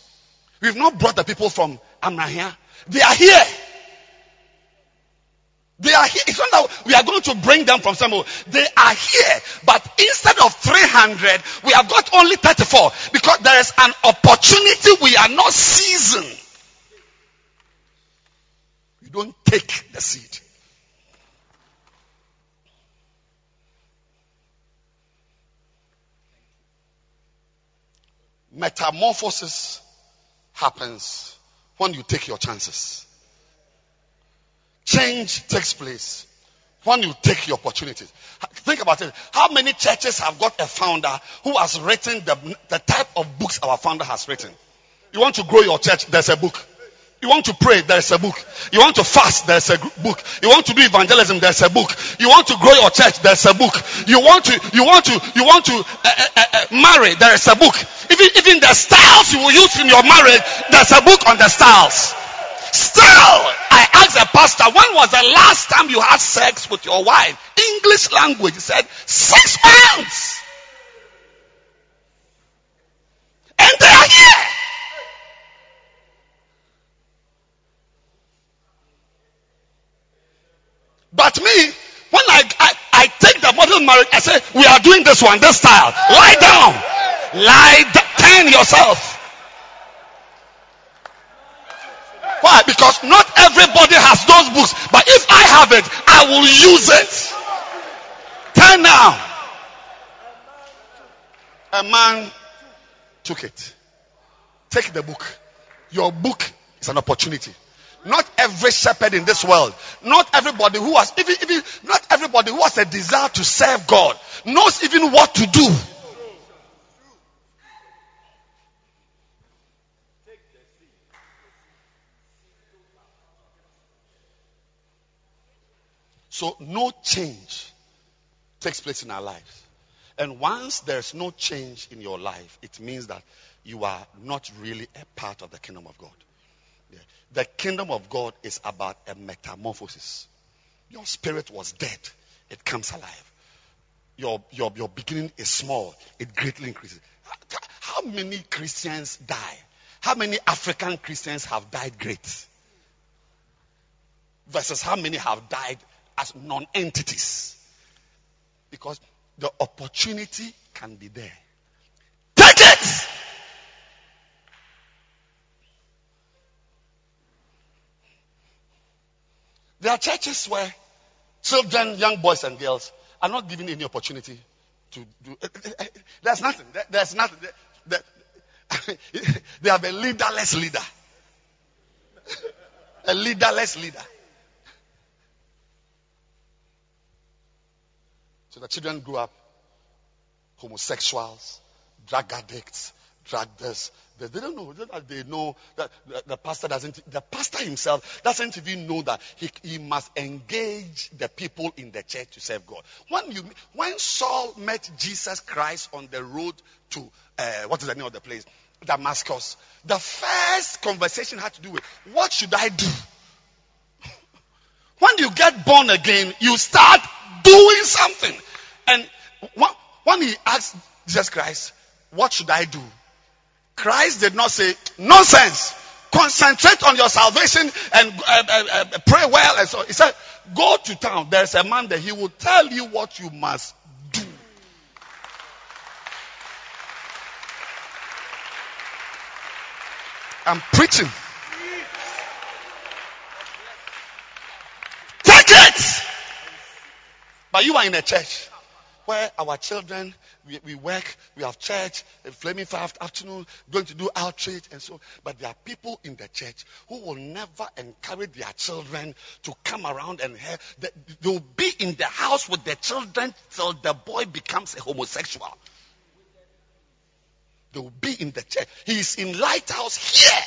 We've not brought the people from Amrahia. They are here. They are here. It's not that we are going to bring them from somewhere. They are here. But instead of 300, we have got only 34. Because there is an opportunity we are not seizing. You don't take the seed. Metamorphosis happens when you take your chances. Change takes place when you take your opportunities. Think about it. How many churches have got a founder who has written the type of books our founder has written? You want to grow your church, there's a book. You want to pray, there's a book. You want to fast, there's a book. You want to do evangelism, there's a book. You want to grow your church, there's a book. You want to marry, there is a book. Even the styles you will use in your marriage, there's a book on the styles. Still, I asked the pastor, when was the last time you had sex with your wife? English language. He said, 6 months. And they are here. But me, when I take the model marriage, I say, we are doing this one, this style. Lie down. Turn yourself. Why? Because not everybody has those books. But if I have it, I will use it. Turn now. A man took it. Take the book. Your book is an opportunity. Not every shepherd in this world, not everybody who has, not everybody who has a desire to serve God knows even what to do. So no change takes place in our lives. And once there's no change in your life, it means that you are not really a part of the kingdom of God. Yeah. The kingdom of God is about a metamorphosis. Your spirit was dead. It comes alive. your beginning is small, it greatly increases. How many Christians die? How many African Christians have died great? Versus how many have died as non-entities? Because the opportunity can be there. Take it! There are churches where children, young boys and girls are not given any opportunity to do. There's nothing. There's nothing. They have a leaderless leader. A leaderless leader. So the children grew up homosexuals, drug addicts, drug this. They don't know. They know that the pastor doesn't. The pastor himself doesn't even know that he must engage the people in the church to serve God. When Saul met Jesus Christ on the road to what is the name of the place? Damascus. The first conversation had to do with, what should I do? When you get born again, you start doing something. And when he asked Jesus Christ, what should I do? Christ did not say, nonsense. Concentrate on your salvation and pray well. And so he said, go to town. There's a man there. He will tell you what you must do. I'm preaching. Take it! But you are in a church where our children, we work, we have church, Flaming Fire afternoon, going to do outreach and so. But there are people in the church who will never encourage their children to come around and help. They'll be in the house with their children till the boy becomes a homosexual. They'll be in the church. He is in Lighthouse here.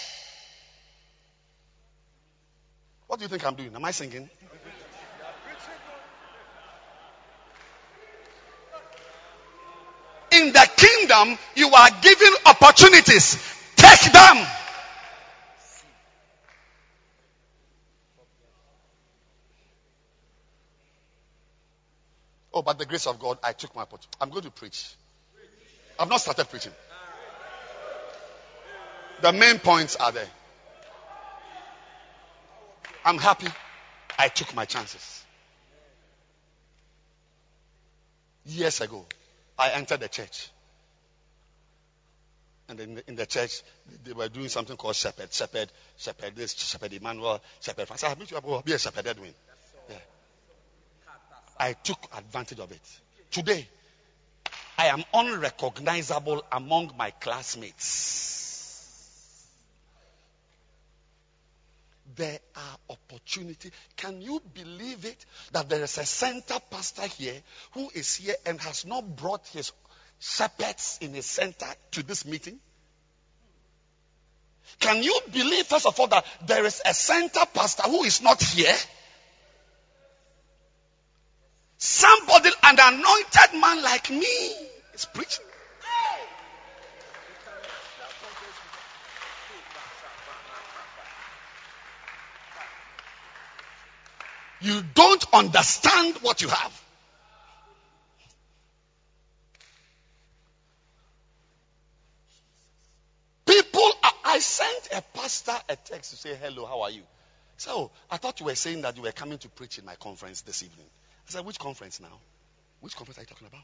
What do you think I'm doing? Am I singing? In the kingdom, you are given opportunities. Take them. Oh, by the grace of God, I took my opportunity. I'm going to preach. I've not started preaching. The main points are there. I'm happy I took my chances. Years ago, I entered the church. And in the church, they were doing something called shepherd this, shepherd Emmanuel, shepherd Francis. I said, be a shepherd Edwin. Yeah. I took advantage of it. Today, I am unrecognizable among my classmates. There are opportunities. Can you believe it that there is a center pastor here who is here and has not brought his shepherds in his center to this meeting? Can you believe, first of all, that there is a center pastor who is not here? Somebody, an anointed man like me, is preaching. You don't understand what you have. People, I sent a pastor a text to say, hello, how are you? So, I thought you were saying that you were coming to preach in my conference this evening. I said, which conference now? Which conference are you talking about?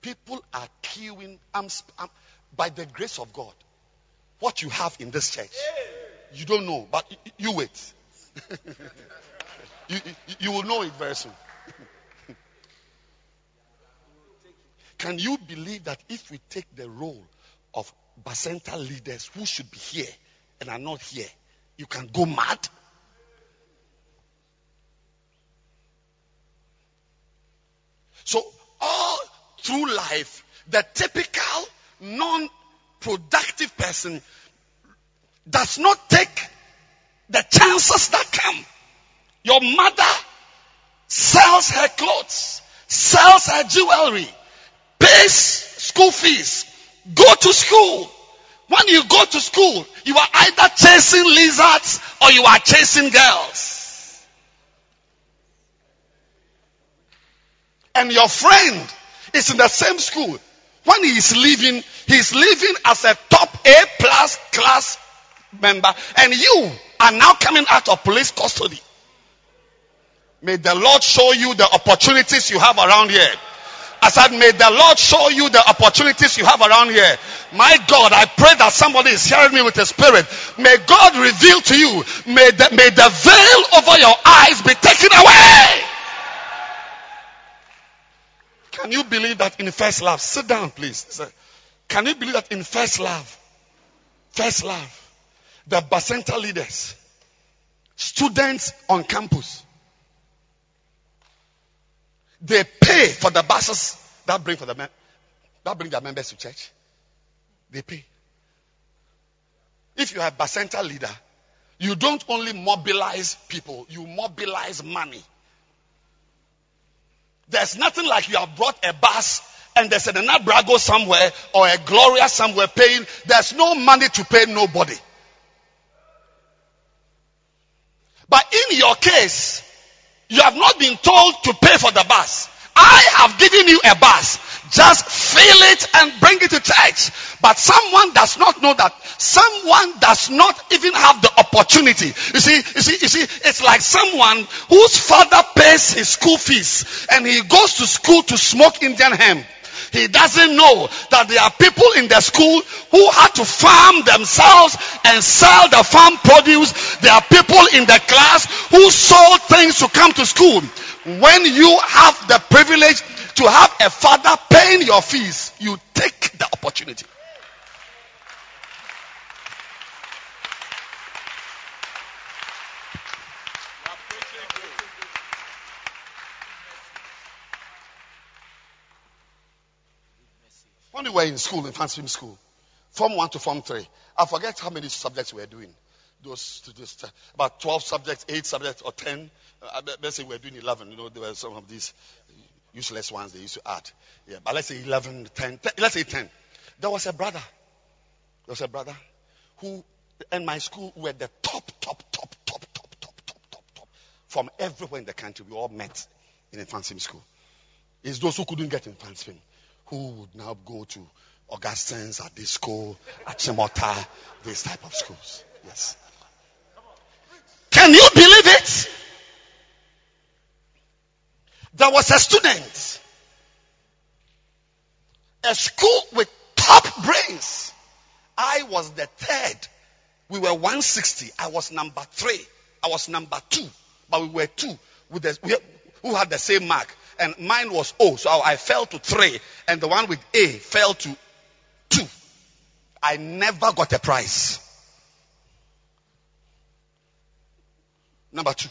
People are queuing. By the grace of God, what you have in this church, you don't know, but you wait. you will know it very soon. Can you believe that if we take the role of Bacenta leaders who should be here and are not here, you can go mad? So all through life, the typical non-productive person does not take the chances that come. Your mother sells her clothes, sells her jewelry, pays school fees, go to school. When you go to school, you are either chasing lizards or you are chasing girls. and your friend is in the same school, when he is leaving as a top A+ class member, and you are now coming out of police custody. May the Lord show you the opportunities you have around here. I said, may the Lord show you the opportunities you have around here. My God, I pray that somebody is hearing me with the Spirit. May God reveal to you. May the veil over your eyes be taken away. Can you believe that in First Love? Sit down, please. Can you believe that in First Love, the Bacenta leaders, students on campus, they pay for the buses that bring their members to church. They pay. If you are a Bacenta leader, you don't only mobilize people, you mobilize money. There's nothing like you have brought a bus and there's an Anabrago somewhere or a Gloria somewhere paying. There's no money to pay nobody. But in your case, you have not been told to pay for the bus. I have given you a bus. Just fill it and bring it to church. But someone does not know that. Someone does not even have the opportunity. You see, it's like someone whose father pays his school fees and he goes to school to smoke Indian hemp. He doesn't know that there are people in the school who had to farm themselves and sell the farm produce. There are people in the class who sold things to come to school. When you have the privilege to have a father paying your fees, you take the opportunity. When we were in school, in Fancy School, Form 1 to Form 3, I forget how many subjects we were doing. Those about 12 subjects, 8 subjects, or 10. Let's say we were doing 11. You know, there were some of these useless ones they used to add. Yeah, but let's say 11, 10. Let's say 10. There was a brother who, in my school, were the top. From everywhere in the country, we all met in Fancy School. It's those who couldn't get in Fancy who would now go to Augustine's, at this school, Achimota, these type of schools. Yes. Can you believe it? There was a student, a school with top brains. I was the third. We were 160. I was number 3. I was number 2. But we were 2 who had the same mark. And mine was O, so I fell to 3. And the one with A fell to 2. I never got a prize. Number 2.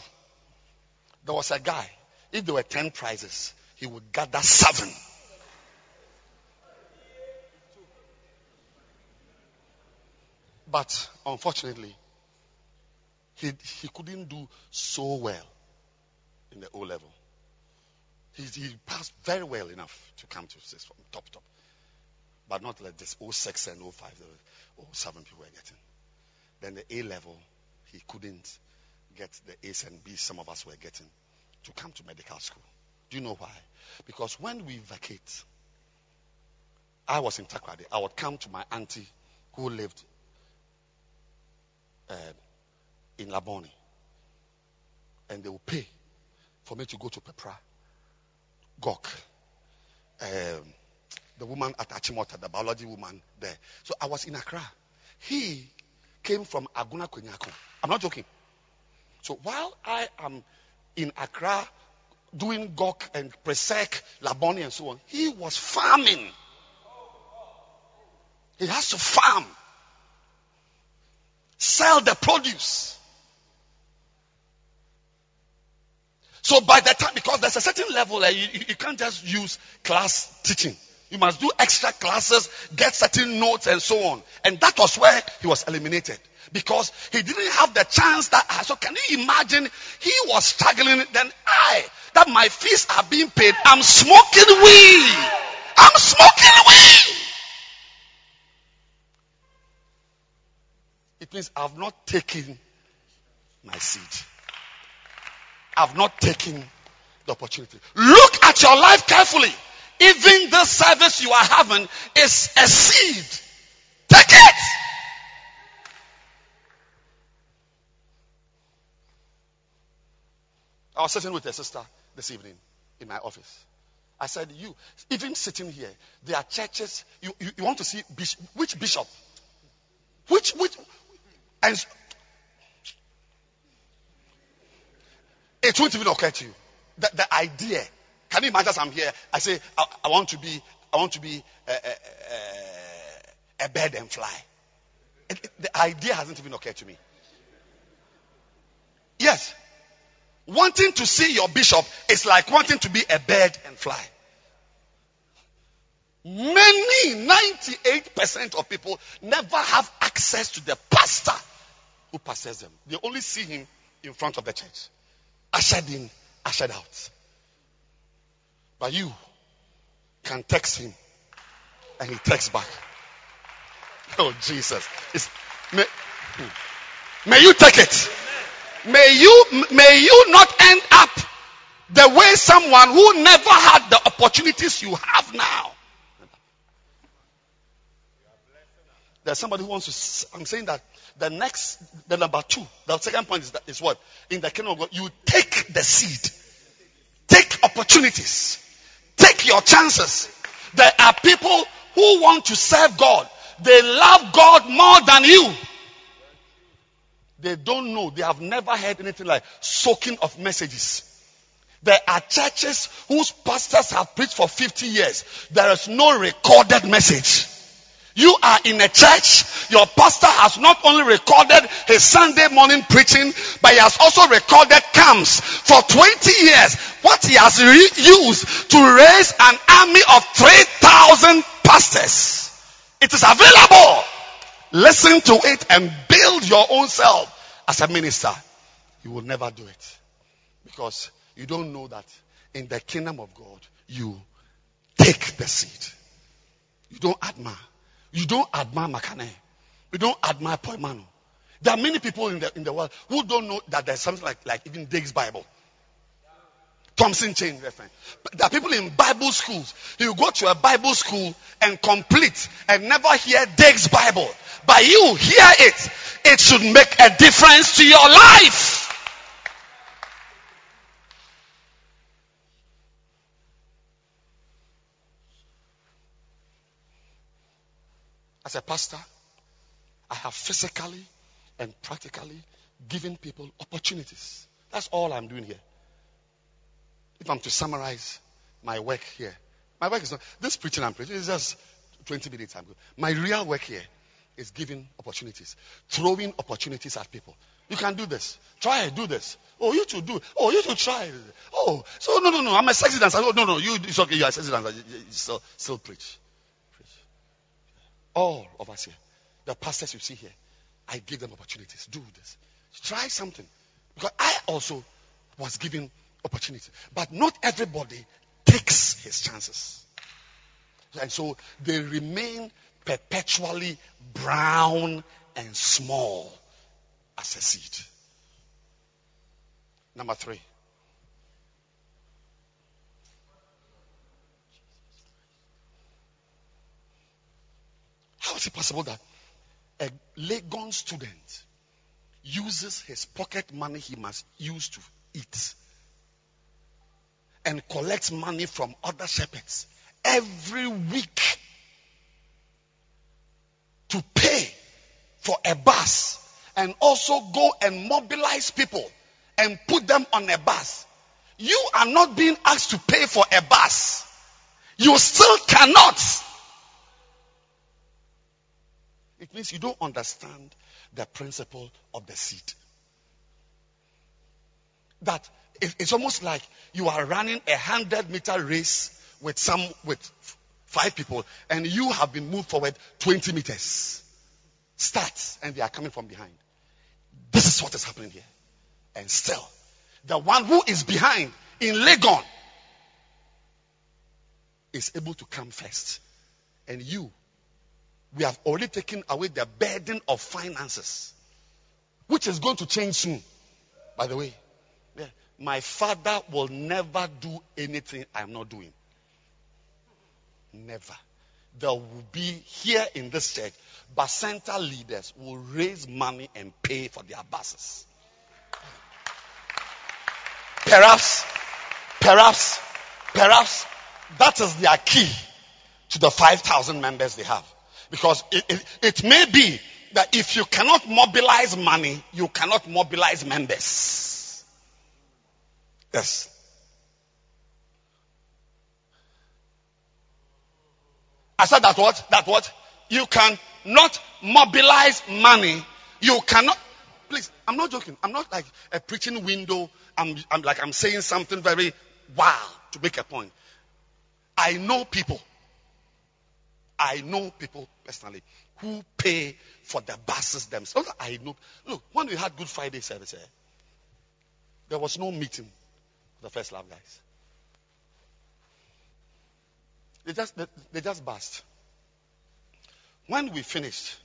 There was a guy. If there were 10 prizes, he would gather 7. But unfortunately, he couldn't do so well in the O level. He passed very well enough to come to this from top. But not like this 06 and 05, 07 people were getting. Then the A level, he couldn't get the A's and B's some of us were getting to come to medical school. Do you know why? Because when we vacate, I was in Takoradi. I would come to my auntie who lived in Laboni. And they would pay for me to go to Pepra. Gok, the woman at Achimota, the biology woman there. So I was in Accra. He came from Aguna Kwenyako. I'm not joking. So while I am in Accra doing Gok and Presec, Laboni and so on, he was farming. He has to farm, sell the produce. So by the time, because there's a certain level that you can't just use class teaching. You must do extra classes, get certain notes and so on. And that was where he was eliminated. Because he didn't have the chance that, so can you imagine, he was struggling, then that my fees are being paid, I'm smoking weed! It means I've not taken my seed. I've not taken the opportunity. Look at your life carefully. Even this service you are having is a seed. Take it. I was sitting with a sister this evening in my office. I said, you, even sitting here, there are churches, you want to see which bishop? Which, and it won't even occur to you. The idea, can you imagine as I'm here, I say, I want to be a bird and fly. The idea hasn't even occurred to me. Yes. Wanting to see your bishop is like wanting to be a bird and fly. Many, 98% of people never have access to the pastor who pastors them. They only see him in front of the church. Ushered in, ushered out. But you can text him and he texts back. Oh, Jesus. May you take it. May you not end up the way someone who never had the opportunities you have now. There's somebody who wants to, I'm saying that the number two, the second point is what? In the kingdom of God, you take the seed. Take opportunities. Take your chances. There are people who want to serve God. They love God more than you. They don't know. They have never heard anything like soaking of messages. There are churches whose pastors have preached for 50 years. There is no recorded message. You are in a church. Your pastor has not only recorded his Sunday morning preaching, but he has also recorded camps for 20 years. What he has used to raise an army of 3,000 pastors. It is available. Listen to it and build your own self as a minister. You will never do it because you don't know that in the kingdom of God, you take the seed. You don't admire. You don't admire Makane. You don't admire Poimano. There are many people in the world who don't know that there's something like even Diggs Bible. Thompson Chain reference. There are people in Bible schools. You go to a Bible school and complete and never hear Diggs Bible. But you hear it. It should make a difference to your life. As a pastor, I have physically and practically given people opportunities. That's all I'm doing here. If I'm to summarize my work here, my work is not, this preaching I'm preaching is just 20 minutes ago. My real work here is giving opportunities, throwing opportunities at people. You can do this. Try it. Do this. Oh, you should do it. Oh, you should try it. Oh, so no. I'm a sexy dancer. Oh, no. It's okay. You are a sexy dancer. Still preach. All of us here, the pastors you see here, I give them opportunities. Do this. Try something. Because I also was given opportunity. But not everybody takes his chances. And so they remain perpetually brown and small as a seed. Number three. How is it possible that a Legon student uses his pocket money he must use to eat and collects money from other shepherds every week to pay for a bus and also go and mobilize people and put them on a bus? You are not being asked to pay for a bus. You still cannot. It means you don't understand the principle of the seed. That it's almost like you are running a 100-meter race with 5 people, and you have been moved forward 20 meters. Starts, and they are coming from behind. This is what is happening here. And still, the one who is behind in Legon is able to come first. And you, we have already taken away the burden of finances, which is going to change soon, by the way. Yeah. My Father will never do anything I'm not doing. Never. There will be here in this church, Bacenta leaders will raise money and pay for their buses. Perhaps that is their key to the 5,000 members they have. Because it may be that if you cannot mobilize money, you cannot mobilize members. Yes. I said that what? That what? You can not mobilize money. You cannot. Please, I'm not joking. I'm not like a preaching window. I'm saying something very wow to make a point. I know people personally who pay for the buses themselves. I know. Look, when we had Good Friday service here, there was no meeting for the First Love guys. They just bussed. When we finished,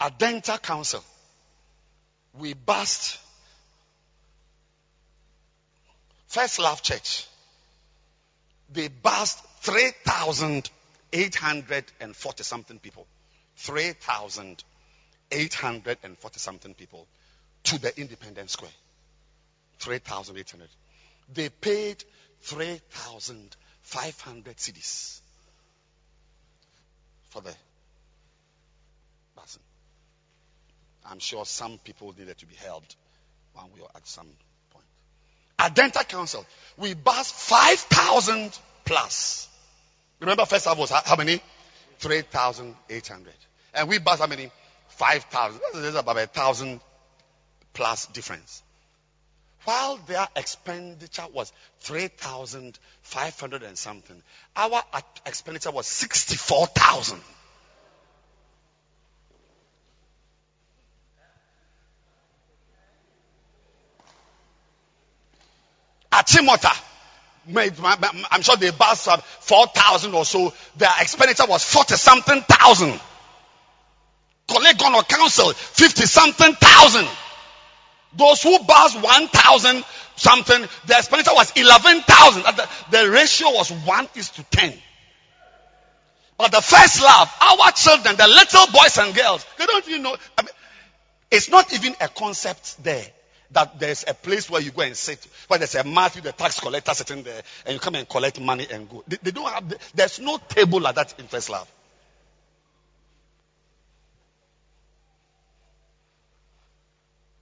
at Dental Council, we bussed First Love Church. They bussed 3,840 something people. 3,840 something people to the Independence Square. 3,800. They paid 3,500 cedis for the person. I'm sure some people needed to be helped one way or at some point. At Dental Council, we bussed 5,000 plus. Remember, first half was how many? 3,800. And we bussed how many? 5,000. There's about 1,000 plus difference. While their expenditure was 3,500 and something, our expenditure was 64,000. Achimota, I'm sure they bussed 4,000 or so. Their expenditure was 40-something thousand. Collegono Council, 50-something thousand. Those who bussed 1,000 something, the expenditure was 11,000. The ratio was 1:10. But the First Love, our children, the little boys and girls, they don't even know. I mean, it's not even a concept there that there's a place where you go and sit, where there's a Matthew, the tax collector, sitting there, and you come and collect money and go. They don't have. There's no table like that in First Love.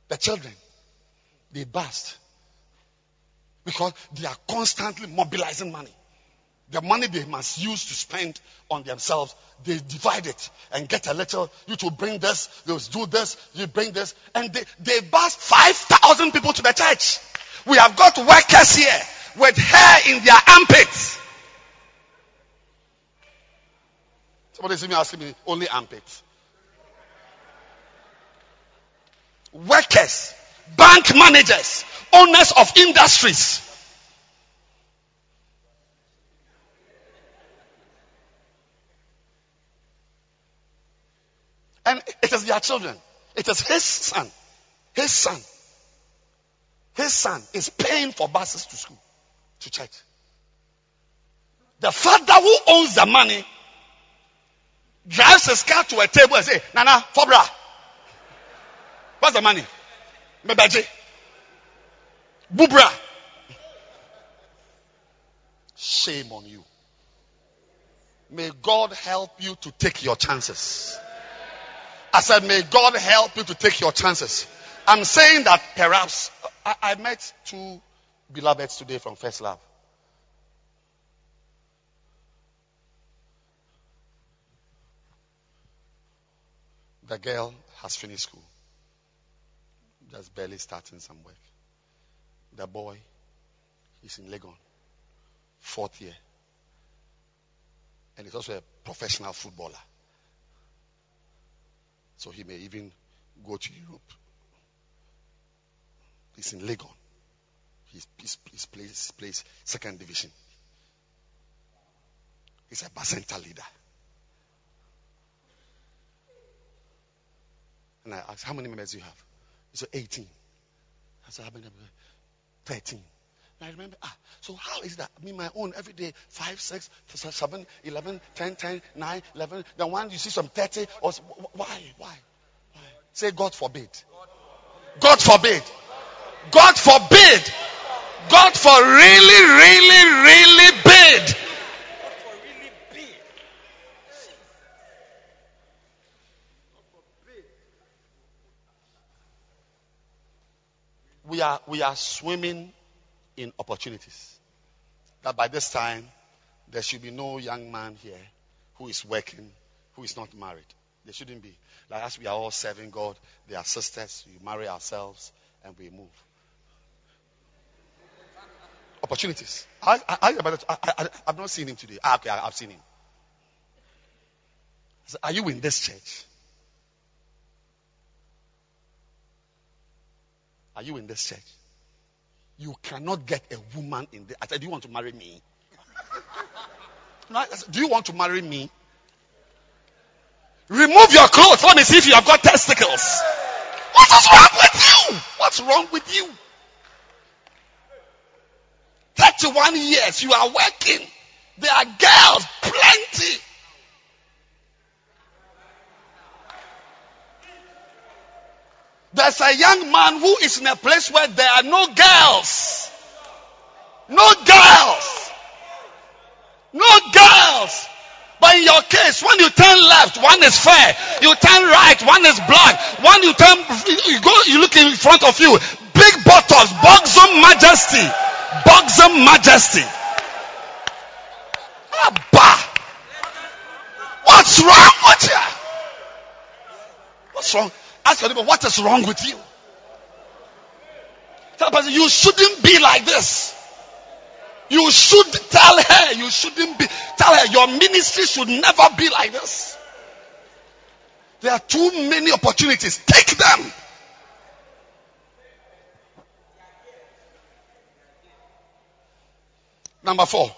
The children, they burst because they are constantly mobilizing money. The money they must use to spend on themselves, they divide it and get a little. You to bring this, you to do this, you bring this. And they burst 5,000 people to the church. We have got workers here with hair in their armpits. Somebody see me asking me, only armpits. Workers, bank managers, owners of industries. And it is their children. It is his son. His son. His son is paying for buses to school, to church. The father who owns the money drives his car to a table and says, Nana, Fobra. What's the money? Mebaji. Bubra. Shame on you. May God help you to take your chances. I said, may God help you to take your chances. I'm saying that perhaps I met two beloveds today from First Love. The girl has finished school. Just barely starting some work. The boy is in Legon, 4th year. And he's also a professional footballer. So he may even go to Europe. He's in Legon. He plays 2nd division. He's a Bacenta leader. And I asked, how many members do you have? So 18. I said, 13. And I remember, so how is that? I mean, my own every day, 5, 6, 7, 11, 10, 10, 9, 11. Then one, you see some 30. Or Why? Say, God forbid. God forbid. God forbid. God for really bid. We are swimming in opportunities. That by this time, there should be no young man here who is working, who is not married. There shouldn't be. Like as we are all serving God, they are sisters, we marry ourselves and we move. Opportunities. I've not seen him today. Okay, I've seen him. I said, are you in this church? Are you in this church? You cannot get a woman in this. I said, do you want to marry me? No, I said, do you want to marry me? Remove your clothes. Let me see if you have got testicles. What is wrong with you? What's wrong with you? 31 years, you are working. There are girls, plenty. There's a young man who is in a place where there are no girls. No girls. No girls. But in your case, when you turn left, one is fair. You turn right, one is black. One you turn, you go, you look in front of you. Big bottles, buxom majesty. Buxom majesty. Abba. What's wrong with you? What's wrong? Ask your neighbor, what is wrong with you? Tell the person, you shouldn't be like this. You should tell her, you shouldn't be. Tell her, your ministry should never be like this. There are too many opportunities. Take them. Number 4.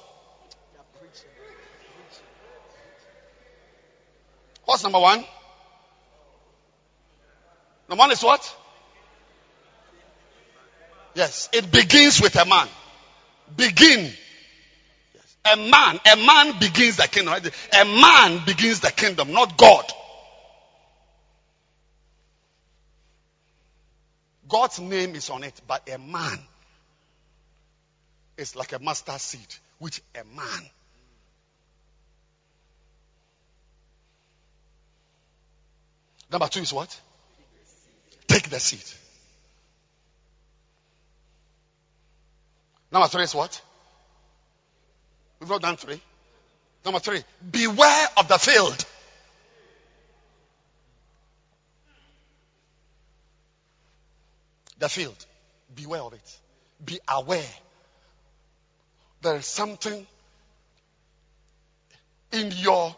What's number 1? Number 1 is what? Yes, it begins with a man. Begin. Yes. A man begins the kingdom. Right? A man begins the kingdom, not God. God's name is on it, but a man is like a mustard seed, which a man. Number 2 is what? Take the seed. Number 3 is what? We've not done 3. Number 3, beware of the field. The field. Beware of it. Be aware. There is something in your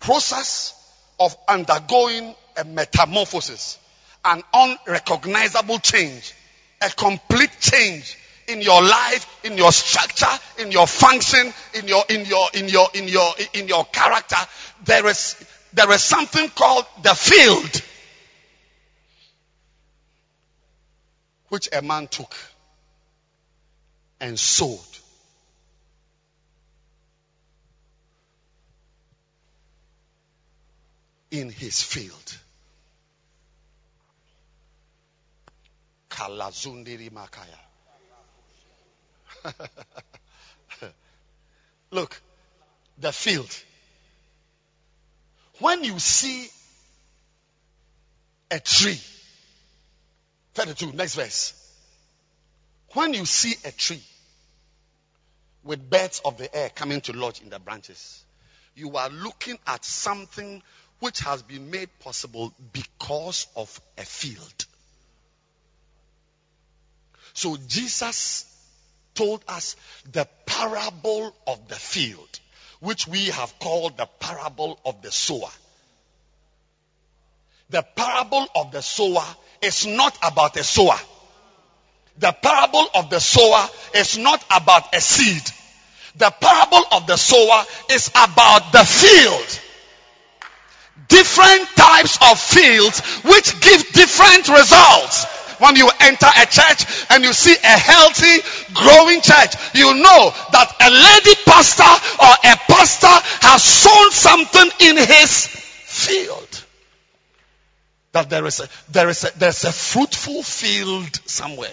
process of undergoing a metamorphosis, an unrecognizable change, a complete change in your life, in your structure, in your function, in your character. There is something called the field which a man took and sowed. In his field. Kalazundiri Makaya. Look, the field. When you see a tree, 32, next verse. When you see a tree with birds of the air coming to lodge in the branches, you are looking at something which has been made possible because of a field. So Jesus told us the parable of the field, which we have called the parable of the sower. The parable of the sower is not about a sower. The parable of the sower is not about a seed. The parable of the sower is about the field. different types of fields which give different results. When you enter a church and you see a healthy, growing church, you know that a lady pastor or a pastor has sown something in his field. That there's a fruitful field somewhere.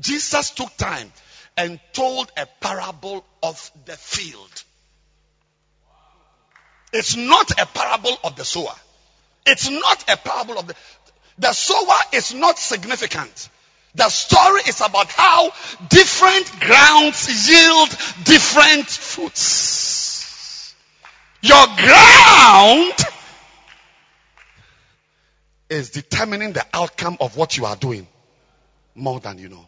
Jesus took time and told a parable of the field. It's not a parable of the sower. It's not a parable of the sower is not significant. The story is about how different grounds yield different fruits. Your ground is determining the outcome of what you are doing more than you know.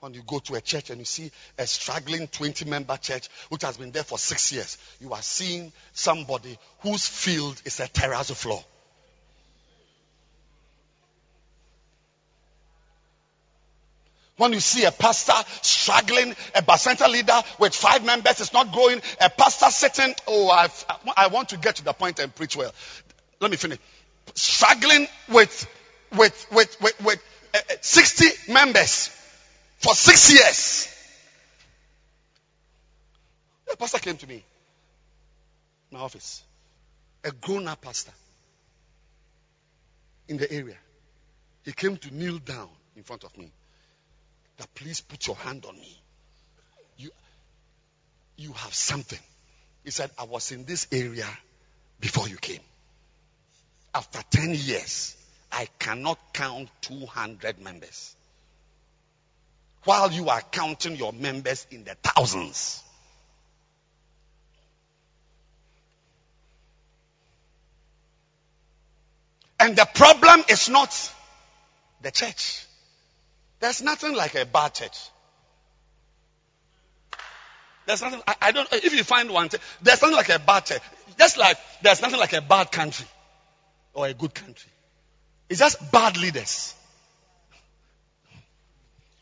When you go to a church and you see a struggling 20-member church which has been there for 6 years, you are seeing somebody whose field is a terrazzo floor. When you see a pastor struggling, a Bacenta leader with 5 members is not growing, a pastor sitting, I want to get to the point and preach well. Let me finish. Struggling with 60 members. For 6 years. The pastor came to me. My office. A grown-up pastor. In the area. He came to kneel down in front of me. That please put your hand on me. You have something. He said, I was in this area before you came. After 10 years, I cannot count 200 members. While you are counting your members in the thousands. And the problem is not the church. There's nothing like a bad church. There's nothing, I don't, if you find one, there's nothing like a bad church. Just like there's nothing like a bad country or a good country. It's just bad leaders.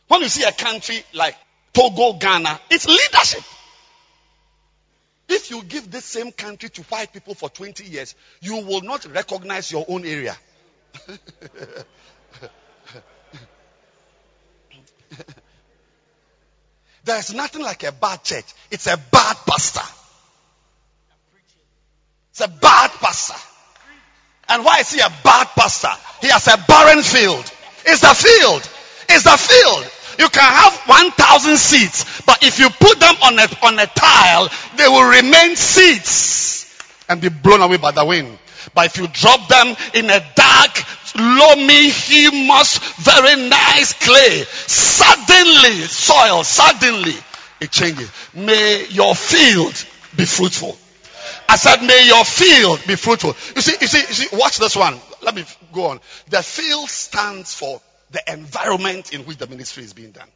When you see a country like Togo, Ghana, it's leadership. If you give this same country to white people for 20 years, you will not recognize your own area. There's nothing like a bad church. It's a bad pastor. It's a bad pastor. And why is he a bad pastor? He has a barren field. It's the field. It's the field. You can have 1,000 seats, but if you put them on a tile, they will remain seats and be blown away by the wind. But if you drop them in a dark, loamy, humus, very nice clay, suddenly it changes. May your field be fruitful. I said, may your field be fruitful. You see, watch this one. Let me go on. The field stands for the environment in which the ministry is being done.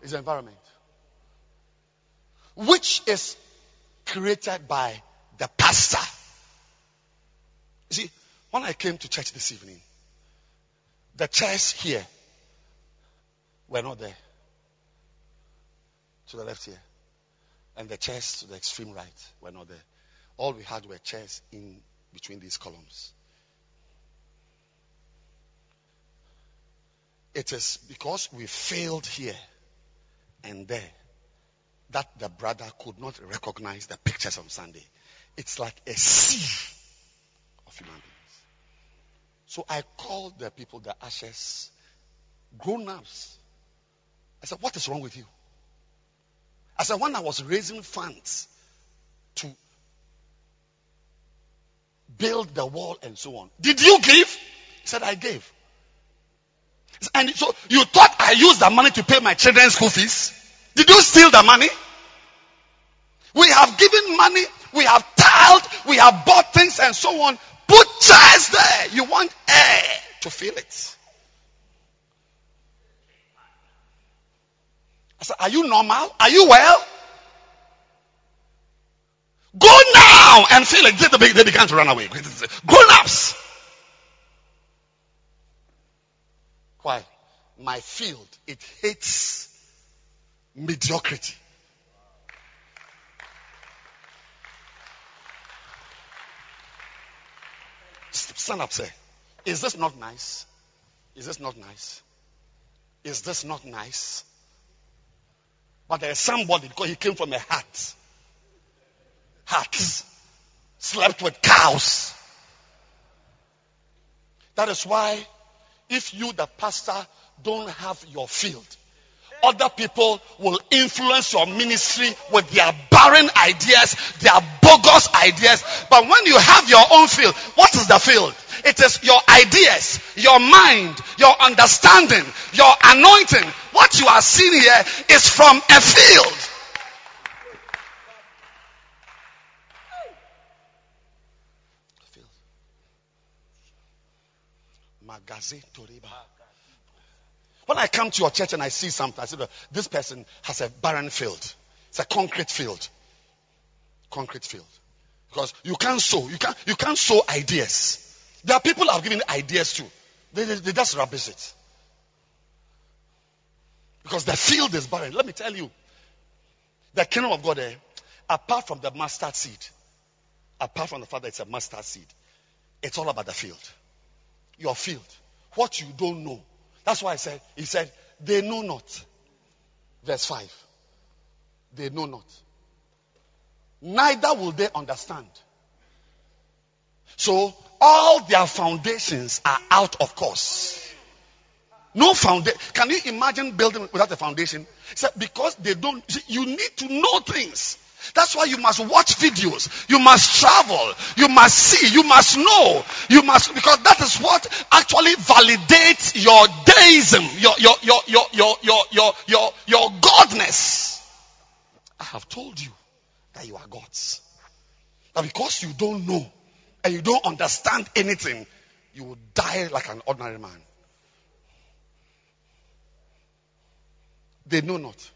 It's the environment. Which is created by the pastor. You see, when I came to church this evening, the chairs here were not there. To the left here. And the chairs to the extreme right were not there. All we had were chairs in between these columns. It is because we failed here and there that the brother could not recognize the pictures on Sunday. It's like a sea of human beings. So I called the people, the ushers, grown-ups. I said, what is wrong with you? I said, when I was raising funds to build the wall and so on. Did you give? He said, I gave. And so you thought I used the money to pay my children's school fees? Did you steal the money? We have given money, we have tiled, we have bought things and so on. Put chairs there. You want air to feel it. I said, are you normal? Are you well? Go now and feel it. They began to run away. Grown-ups. Why? My field, it hates mediocrity. Stand up, sir. Is this not nice? Is this not nice? Is this not nice? But there's somebody, because he came from a hut. Huts. Slept with cows. That is why, if you, the pastor, don't have your field, other people will influence your ministry with their barren ideas, their bogus ideas. But when you have your own field, what is the field? It is your ideas, your mind, your understanding, your anointing. What you are seeing here is from a field. When I come to your church and I see something, I say, this person has a barren field. It's a concrete field. Concrete field. Because you can't sow. You can't sow ideas. There are people I've given ideas to. They just rubbish it. Because the field is barren. Let me tell you, the kingdom of God, apart from the mustard seed, apart from the fact that it's a mustard seed, it's all about the field. Your field. What you don't know. That's why I said, he said, they know not. Verse 5. They know not. Neither will they understand. So, all their foundations are out of course. No foundation. Can you imagine building without a foundation? So, because they don't, you need to know things. That's why you must watch videos. You must travel. You must see. You must know. You must, because that is what actually validates your deism, your godness. I have told you that you are gods. That because you don't know and you don't understand anything, you will die like an ordinary man. They know not.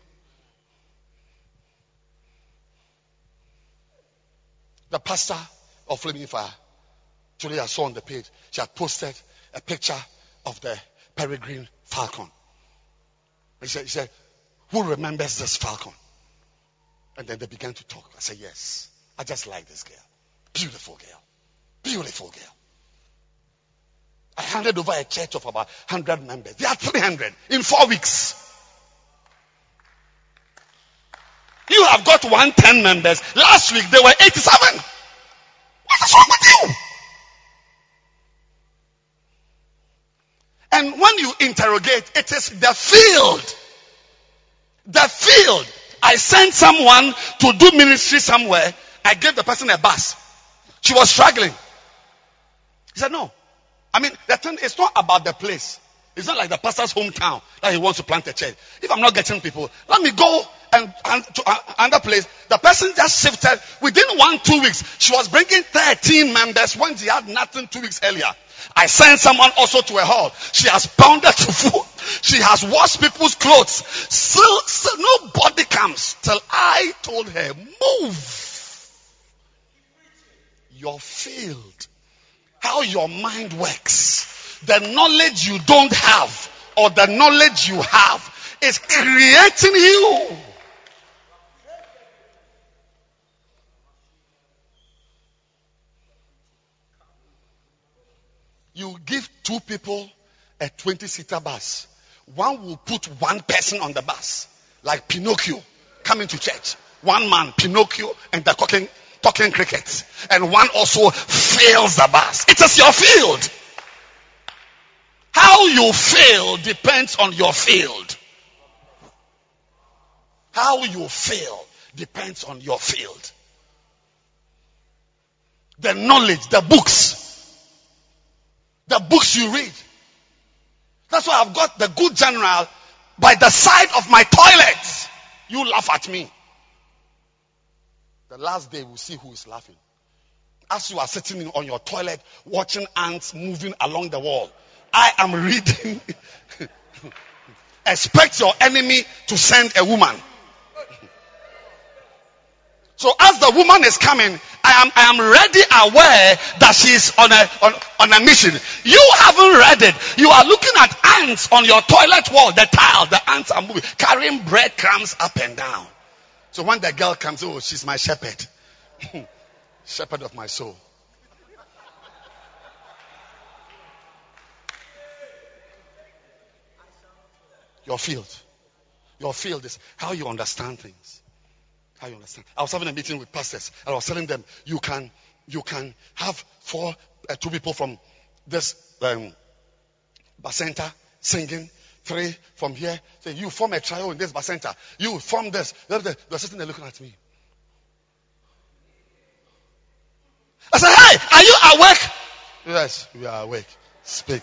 The pastor of Flaming Fire, today I saw on the page, she had posted a picture of the peregrine falcon. He said, who remembers this falcon? And then they began to talk. I said, yes, I just like this girl. Beautiful girl. Beautiful girl. I handed over a church of about 100 members. They had 300 in 4 weeks. You have got 110 members. Last week, they were 87. What is wrong with you? And when you interrogate, it is the field. The field. I sent someone to do ministry somewhere. I gave the person a bus. She was struggling. He said, no. I mean, the thing, it's not about the place. It's not like the pastor's hometown that he wants to plant a church. If I'm not getting people, let me go and to another place. The person just shifted. Within 1-2 weeks, she was bringing 13 members when she had nothing 2 weeks earlier. I sent someone also to a hall. She has pounded to food. She has washed people's clothes. Still nobody comes till I told her, move. Your field. How your mind works. The knowledge you don't have or the knowledge you have is creating you. You give 2 people a 20-seater bus. One will put 1 person on the bus. Like Pinocchio coming to church. One man, Pinocchio, and the talking crickets. And one also fails the bus. It is your field. How you fail depends on your field. How you fail depends on your field. The knowledge, the books you read. That's why I've got the Good General by the side of my toilet. You laugh at me. The last day we'll see who is laughing. As you are sitting on your toilet watching ants moving along the wall, I am reading. Expect your enemy to send a woman. So as the woman is coming, I am already aware that she's on a mission. You haven't read it. You are looking at ants on your toilet wall, the tile, the ants are moving, carrying breadcrumbs up and down. So when the girl comes, oh, she's my shepherd. Shepherd of my soul. Your field is how you understand things. How you understand. I was having a meeting with pastors, and I was telling them, you can have two people from this Bacenta singing, three from here. Say, you form a trio in this Bacenta. You form this. They're sitting there looking at me. I said, hey, are you awake? Yes, we are awake. Speak.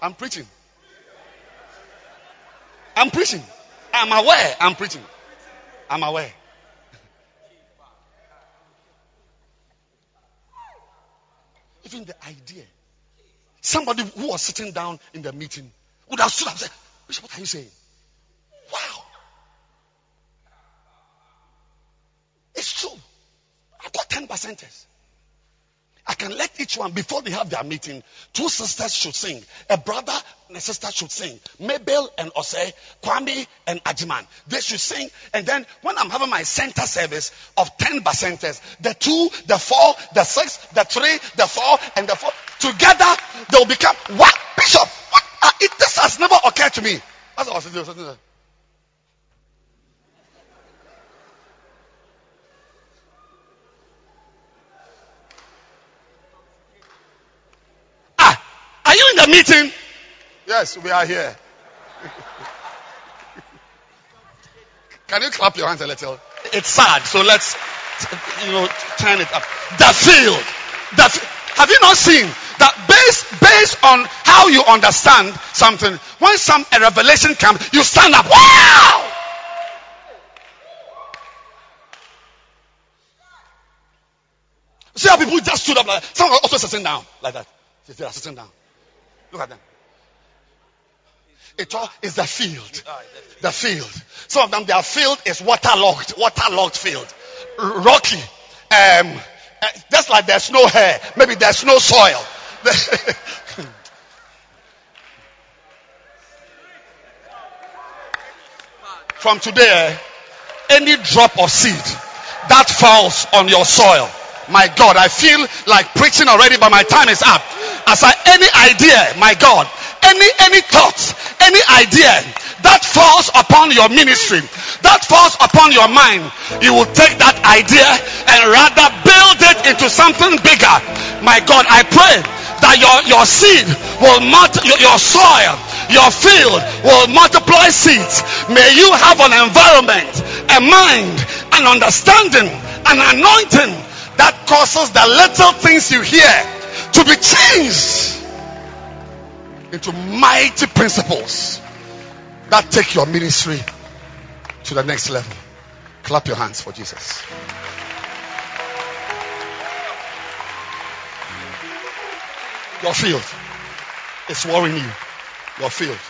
I'm preaching. I'm aware. Even the idea. Somebody who was sitting down in the meeting would have stood up and said, Bishop, what are you saying? Wow. It's true. I've got 10 percenters. I can let each one, before they have their meeting, two sisters should sing. A brother and a sister should sing. Mabel and Osei, Kwame and Ajiman. They should sing. And then when I'm having my center service of 10 percenters, the 2, the 4, the 6, the 3, the 4, and the 4, together they'll become, what? Bishop, what? This has never occurred to me. That's what I was saying. Are you in the meeting? Yes, we are here. Can you clap your hands a little? It's sad, so let's, turn it up. The field. Have you not seen that based on how you understand something, when a revelation comes, you stand up. Wow! See how people just stood up like that. Some are also sitting down like that. They are sitting down. Look at them. It all is the field. The field. Some of them, their field is waterlogged. Waterlogged field. Rocky. Just like there's no hair. Maybe there's no soil. From today, any drop of seed that falls on your soil. My God, I feel like preaching already, but my time is up. Any idea, my God, any thoughts, any idea that falls upon your ministry, that falls upon your mind, you will take that idea and rather build it into something bigger. My God, I pray that your seed will multiply, your soil, your field will multiply seeds. May you have an environment, a mind, an understanding, an anointing that causes the little things you hear to be changed into mighty principles that take your ministry to the next level. Clap your hands for Jesus. Your field is warring you. Your field.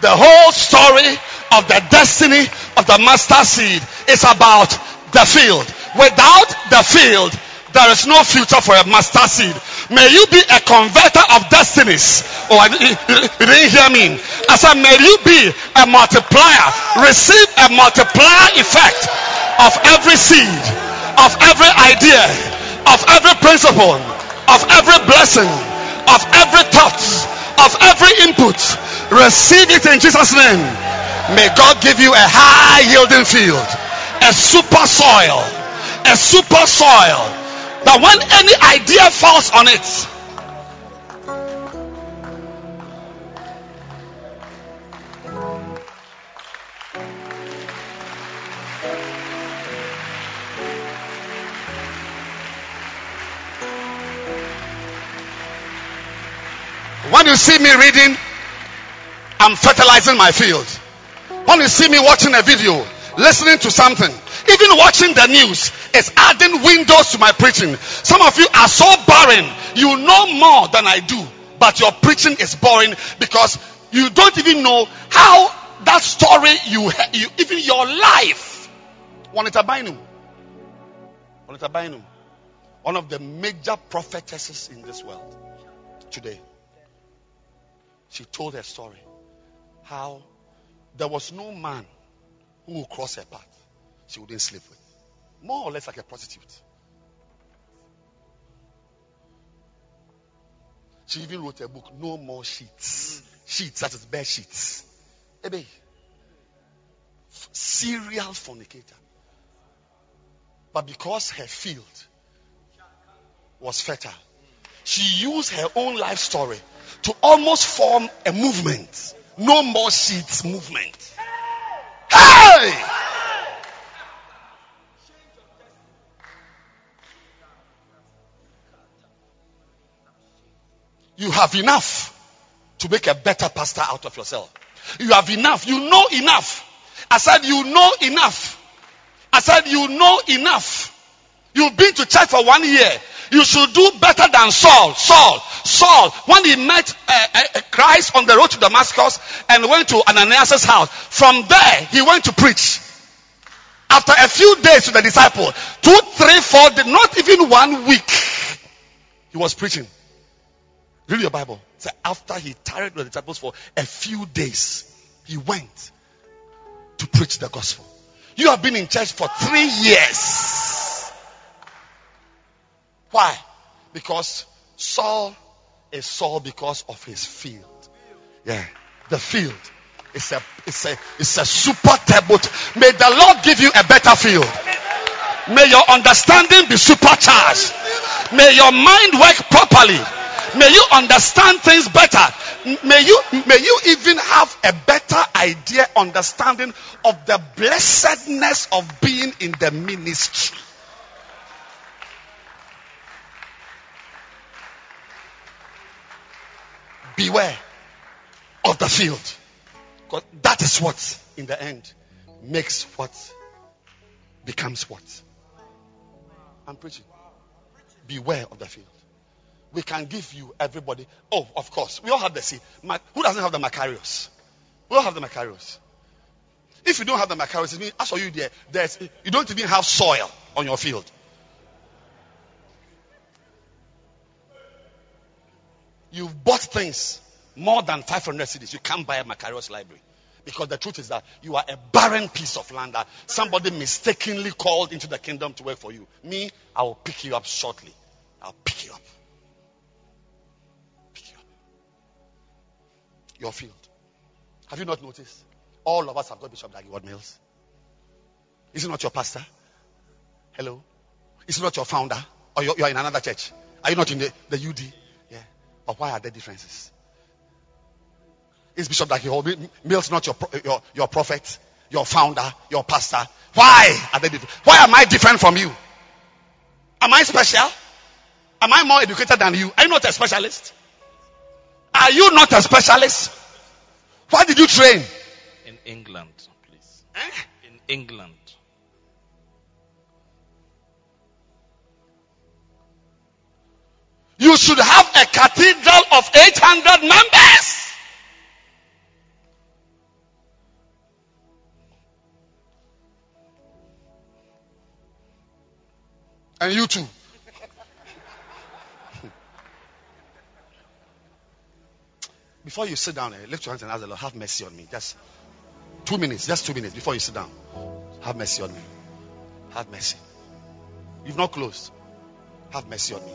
The whole story of the destiny of the master seed is about the field. Without the field, there is no future for a master seed. May you be a converter of destinies. Oh, you didn't hear me. I said, may you be a multiplier. Receive a multiplier effect of every seed, of every idea, of every principle, of every blessing, of every thought, of every input. Receive it in Jesus' name. May God give you a high yielding field, a super soil. A super soil that when any idea falls on it, when you see me reading, I'm fertilizing my field. When you see me watching a video, listening to something, even watching the news is adding windows to my preaching. Some of you are so barren. You know more than I do, but your preaching is boring because you don't even know how that story you even your life. Juanita Bynum, one of the major prophetesses in this world today, she told her story, how there was no man who would cross her path she wouldn't sleep with, more or less like a prostitute. She even wrote a book, No More Sheets. Sheets, that is bare sheets. Ebe, serial fornicator. But because her field was fertile, she used her own life story to almost form a movement. No More Sheets movement. Hey! You have enough to make a better pastor out of yourself. You have enough. You know enough. I said you know enough. I said you know enough. You've been to church for 1 year. You should do better than Saul. Saul, when he met Christ on the road to Damascus and went to Ananias' house, from there he went to preach. After a few days to the disciple, 2, 3, 4, not even 1 week, he was preaching. Read your Bible. So after he tarried with the disciples for a few days, he went to preach the gospel. You have been in church for 3 years. Why? Because Saul is Saul because of his field. Yeah. The field is a super terrible. May the Lord give you a better field. May your understanding be supercharged. May your mind work properly. May you understand things better. May you even have a better idea, understanding of the blessedness of being in the ministry. Beware of the field, because that is what, in the end, makes what becomes what. I'm preaching. Beware of the field. We can give you everybody. Oh, of course. We all have the seed. Who doesn't have the Macarius? We all have the Macarius. If you don't have the Macarius, it means, as for you there, you don't even have soil on your field. You've bought things more than 500 cedis. You can't buy a Macarius library. Because the truth is that you are a barren piece of land that somebody mistakenly called into the kingdom to work for you. Me, I will pick you up shortly. I'll pick you up. Your field. Have you not noticed? All of us have got Bishop Dagwood Mills. Is it not your pastor? Hello? Is it not your founder? Or you are in another church? Are you not in the UD? Yeah. But why are there differences? Is Bishop Dagwood Mills not your prophet, your founder, your pastor? Why are they different? Why am I different from you? Am I special? Am I more educated than you? Are you not a specialist? Are you not a specialist? Why did you train? In England, please. Eh? In England. You should have a cathedral of 800 members. And you too. Before you sit down, lift your hands and ask the Lord, have mercy on me. Just 2 minutes before you sit down. Have mercy on me. Have mercy. You've not closed. Have mercy on me.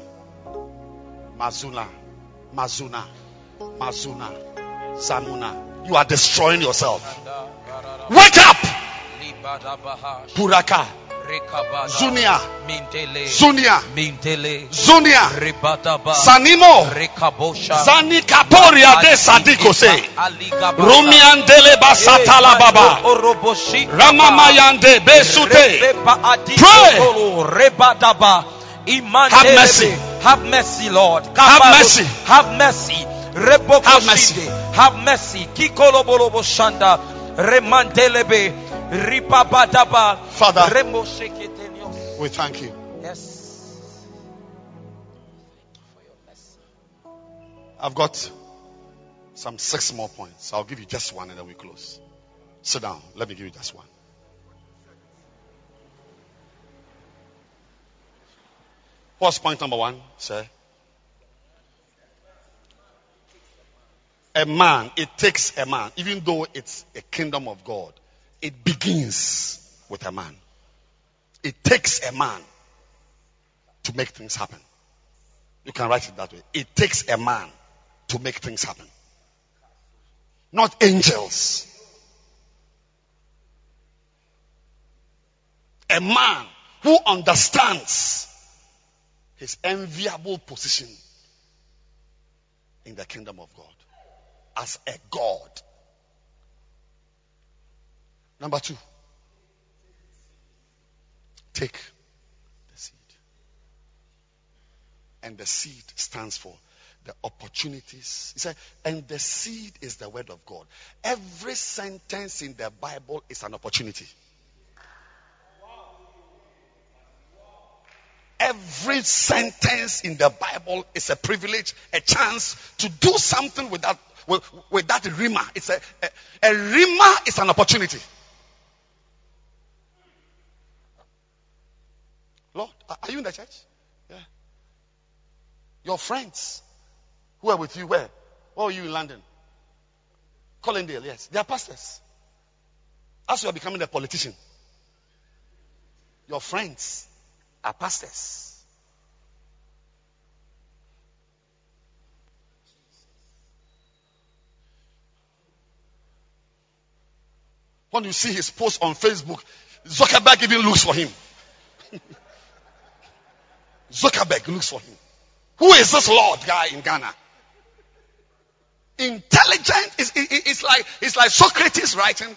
Mazuna. Zamuna. You are destroying yourself. Wake up! Puraka. Zunia. Sanimo. Zani Kaporia de Sadiko say. Rumian dele basatala baba. Ramamayande besute. Pray. Have mercy. Have mercy, Lord. Have mercy. Have mercy. Have mercy. Have mercy. Kikolo bolobo shanda. Remandelebe. Father, we thank you. Yes. I've got some 6 more points. I'll give you just one and then we close. Sit down. Let me give you just one. What's point number 1, sir? A man, it takes a man. Even though it's a kingdom of God, it begins with a man. It takes a man to make things happen. You can write it that way. It takes a man to make things happen. Not angels. A man who understands his enviable position in the kingdom of God as a God. Number 2, take the seed. And the seed stands for the opportunities. He said, and the seed is the word of God. Every sentence in the Bible is an opportunity. Every sentence in the Bible is a privilege, a chance to do something with that rhema. It's a rhema is an opportunity. Lord, are you in the church? Yeah. Your friends who are with you, where? Where are you in London? Collingdale, yes. They are pastors. As you are becoming a politician, your friends are pastors. When you see his post on Facebook, Zuckerberg even looks for him. Zuckerberg looks for him. Who is this Lord guy in Ghana? Intelligent is it's like Socrates writing.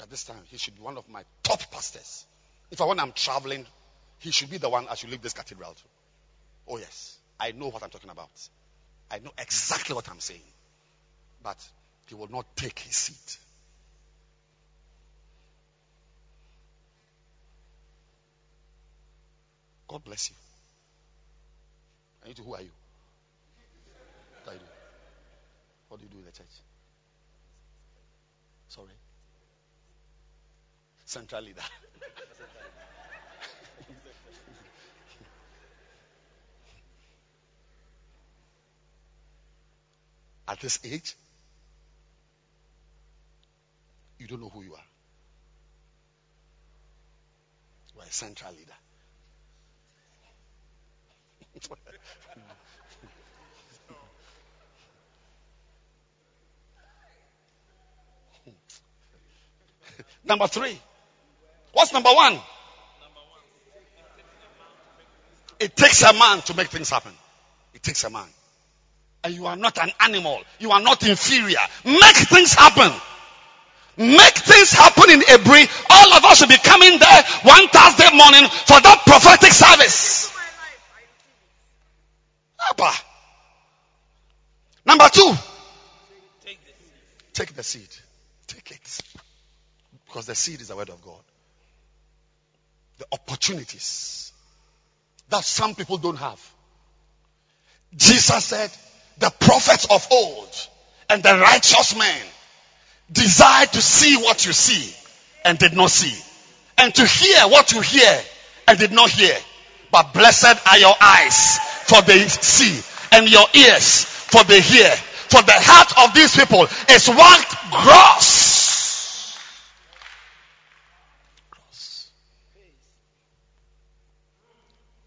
At this time, he should be one of my top pastors. If I when I'm traveling, he should be the one I should leave this cathedral to. Oh yes, I know what I'm talking about. I know exactly what I'm saying. But he will not take his seat. God bless you. And you, who are you? What do you do? What do you do in the church? Sorry. Central leader. At this age, you don't know who you are. You are a central leader. Number 3. What's number 1? It takes a man to make things happen. It takes a man. And you are not an animal. You are not inferior. Make things happen. Make things happen in Ebri. All of us should be coming there one Thursday morning for that prophetic service. Number 2. Take the seed. Take it. Because the seed is the word of God. The opportunities that some people don't have. Jesus said, the prophets of old and the righteous men desired to see what you see and did not see, and to hear what you hear and did not hear. But blessed are your eyes, for they see, and your ears, for they hear. For the heart of these people is waxed gross.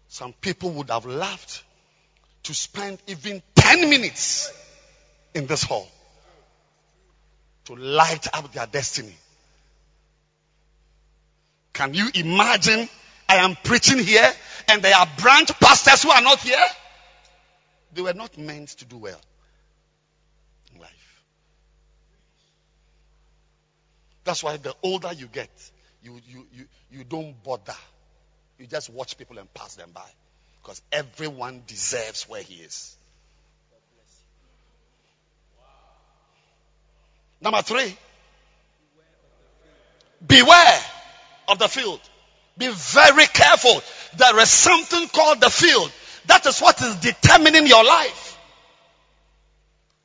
Some people would have loved to spend even 10 minutes in this hall to light up their destiny. Can you imagine? I am preaching here and there are branch pastors who are not here. They were not meant to do well in life. That's why the older you get, you don't bother. You just watch people and pass them by. Because everyone deserves where he is. Number 3. Beware of the field. Be very careful. There is something called the field. That is what is determining your life.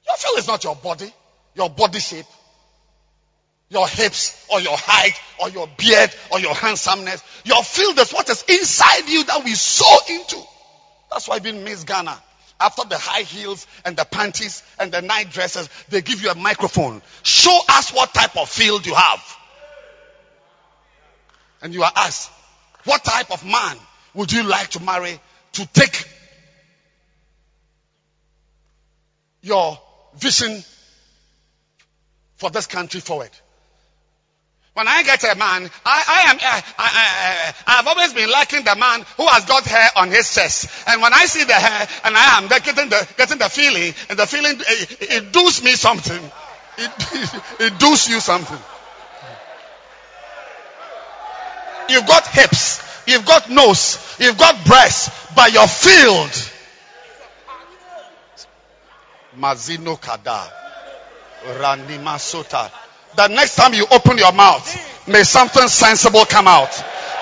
Your field is not your body, your body shape, your hips, or your height, or your beard, or your handsomeness. Your field is what is inside you that we sow into. That's why we miss Ghana. After the high heels and the panties and the night dresses, they give you a microphone. Show us what type of field you have. And you are asked, what type of man would you like to marry to take your vision for this country forward? When I get a man, I have always been liking the man who has got hair on his chest. And when I see the hair, and I am getting the feeling, and the feeling, it does me something. It does you something. You've got hips, you've got nose, you've got breasts, but your field. Mazino Kada, Randima Sota. The next time you open your mouth, may something sensible come out.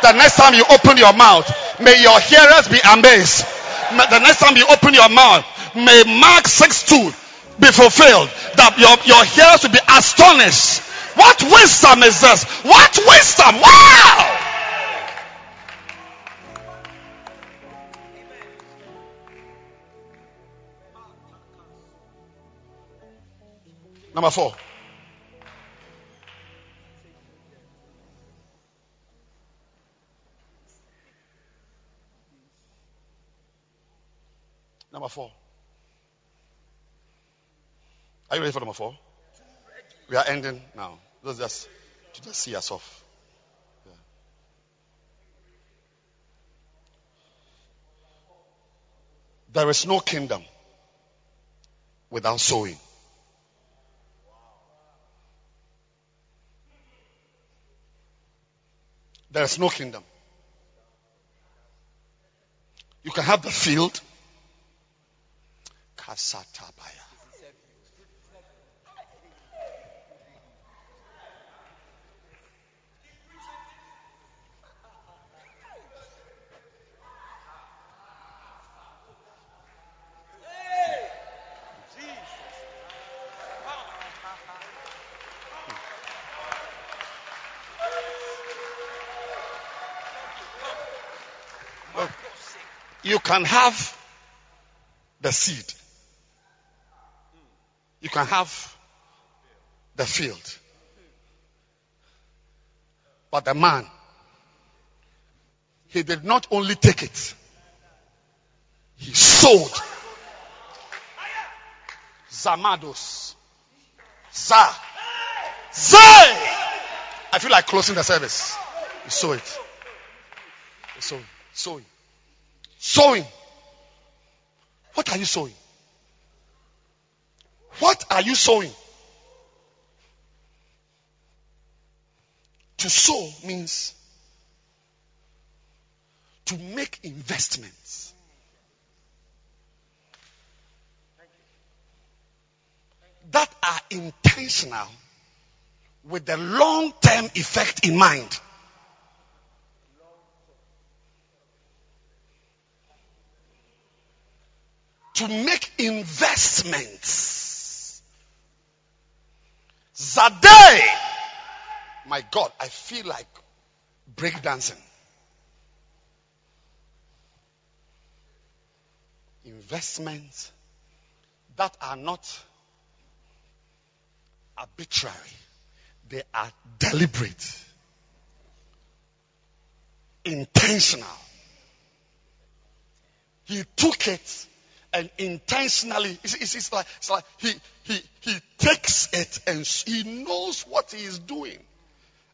The next time you open your mouth, may your hearers be amazed. The next time you open your mouth, may Mark 6:2 be fulfilled. That your hearers will be astonished. What wisdom is this? What wisdom? Wow! Number 4. Number 4. Are you ready for number 4? We are ending now. Let's just see us off. Yeah. There is no kingdom without sowing. There is no kingdom. You can have the field. Kasatabaya. You can have the seed. You can have the field. But the man, he did not only take it. He sowed. Zamados. Za. Zay. I feel like closing the service. He saw it. He saw it. Saw it. Sowing. What are you sowing? What are you sowing? To sow means to make investments. That are intentional with the long-term effect in mind. To make investments. Zadai. My God, I feel like breakdancing. Investments that are not arbitrary. They are deliberate. Intentional. He took it. And intentionally, it's like he takes it and he knows what he is doing.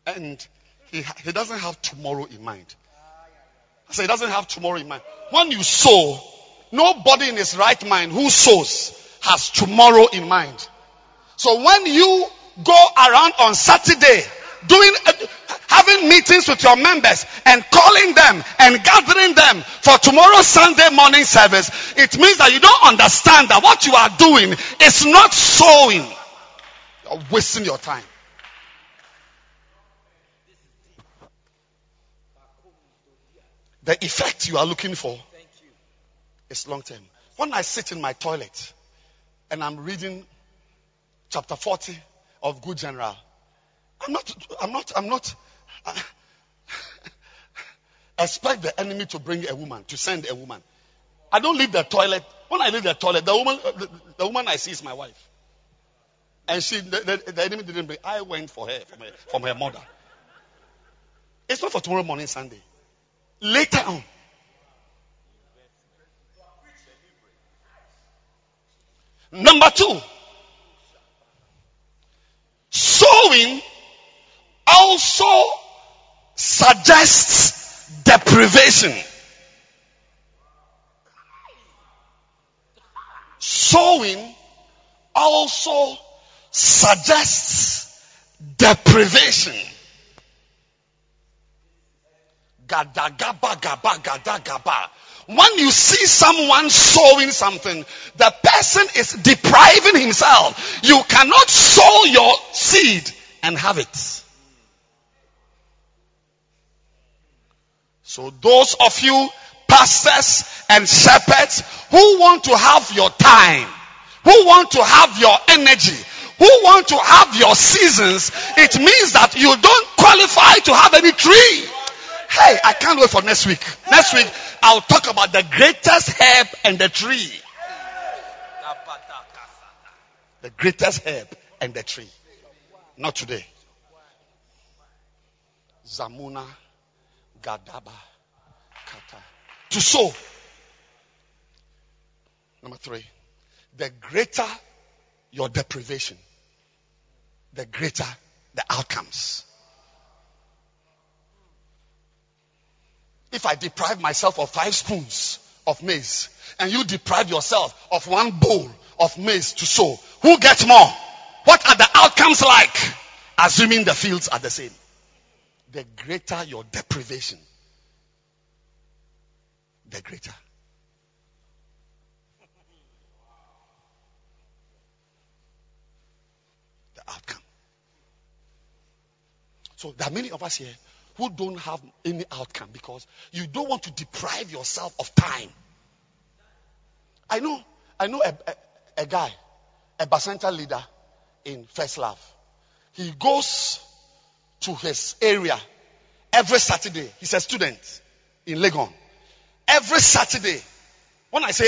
And he doesn't have tomorrow in mind. So he doesn't have tomorrow in mind. When you sow, nobody in his right mind who sows has tomorrow in mind. So when you go around on Saturday having meetings with your members and calling them and gathering them for tomorrow's Sunday morning service, it means that you don't understand that what you are doing is not sowing. You're wasting your time. the effect you are looking for is long term. When I sit in my toilet and I'm reading chapter 40 of Good General, I expect the enemy to bring a woman, to send a woman. I don't leave the toilet. When I leave the toilet, the woman I see is my wife. And she, the enemy didn't bring. I went for her from her mother. It's not for tomorrow morning, Sunday. Later on. Number 2. Sowing also suggests deprivation. Sowing also suggests deprivation. When you see someone sowing something, the person is depriving himself. You cannot sow your seed and have it. So those of you pastors and shepherds who want to have your time, who want to have your energy, who want to have your seasons, it means that you don't qualify to have any tree. Hey, I can't wait for next week. Next week, I'll talk about the greatest herb and the tree. The greatest herb and the tree. Not today. Zamuna Gadaba Kata. To sow. Number 3. The greater your deprivation, the greater the outcomes. If I deprive myself of 5 spoons of maize and you deprive yourself of 1 bowl of maize to sow, who gets more? What are the outcomes like? Assuming the fields are the same. The greater your deprivation, the greater. The outcome. So there are many of us here who don't have any outcome because you don't want to deprive yourself of time. I know a guy, a Bacenta leader in First Love. He goes to his area every Saturday. He's a student in Legon. Every Saturday. When I say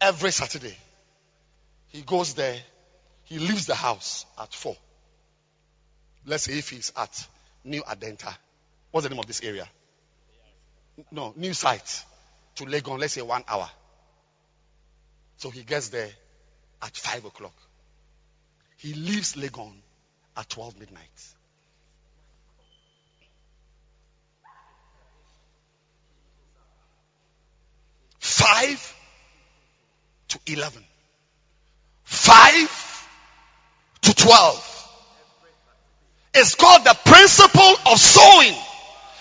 every Saturday, he goes there. He leaves the house at 4. Let's say if he's at New Adenta. What's the name of this area? No, New Site to Legon. Let's say 1 hour. So he gets there at 5:00. He leaves Legon at 12 midnight. Five to 11. 5 to 12. It's called the principle of sowing.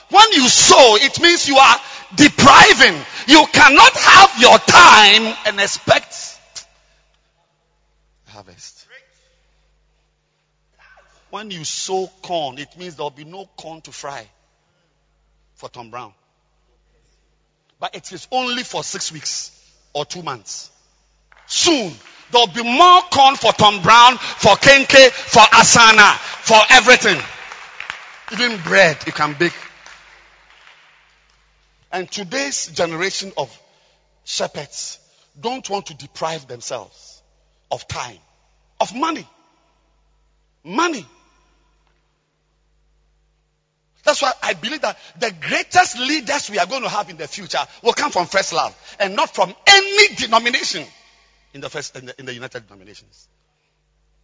When you sow, it means you are depriving. You cannot have your time and expect harvest. When you sow corn, it means there will be no corn to fry for Tom Brown. But it is only for 6 weeks or 2 months. Soon, there will be more corn for Tom Brown, for Kenke, for Asana, for everything. Even bread you can bake. And today's generation of shepherds don't want to deprive themselves of time, of money. Money. That's why I believe that the greatest leaders we are going to have in the future will come from First Love and not from any denomination. In the United Denominations.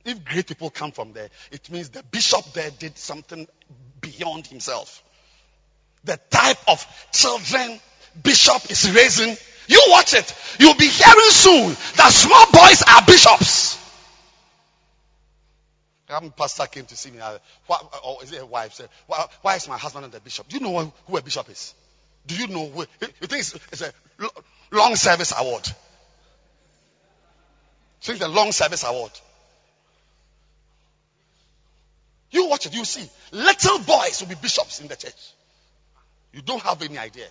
If great people come from there, it means the bishop there did something beyond himself. The type of children bishop is raising, you watch it. You'll be hearing soon that small boys are bishops. A pastor came to see me. Is it a wife? Said, why is my husband not the bishop? Do you know who a bishop is? Do you know who? You think it's a long service award? Since the long service award. You watch it, you see. Little boys will be bishops in the church. You don't have any idea.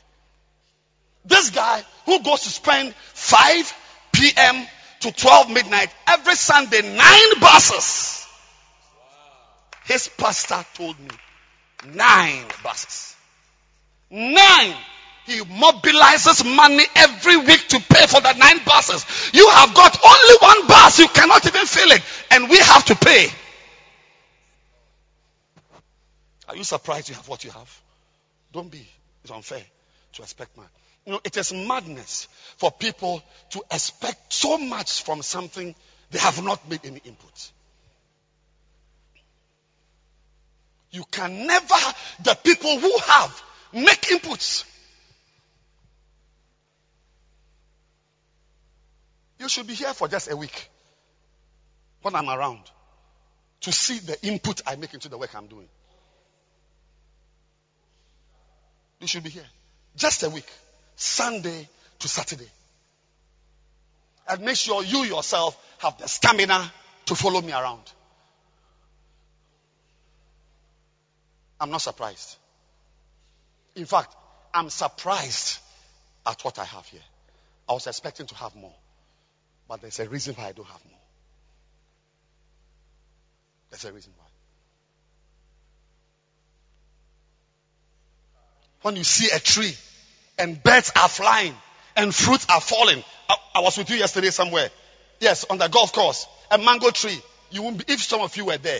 This guy who goes to spend 5 p.m. to 12 midnight every Sunday, 9 buses. His pastor told me, 9 buses. 9. He mobilizes money every week to pay for the 9 buses. You have got only 1 bus. You cannot even fill it. And we have to pay. Are you surprised you have what you have? Don't be. It's unfair to expect much. You know, it is madness for people to expect so much from something they have not made any input. You can never, the people who have, make inputs. You should be here for just a week when I'm around to see the input I make into the work I'm doing. You should be here. Just a week. Sunday to Saturday. And make sure you yourself have the stamina to follow me around. I'm not surprised. In fact, I'm surprised at what I have here. I was expecting to have more. But there's a reason why I don't have more. There's a reason why. When you see a tree and birds are flying and fruits are falling. I was with you yesterday somewhere. Yes, on the golf course. A mango tree. You won't be, if some of you were there,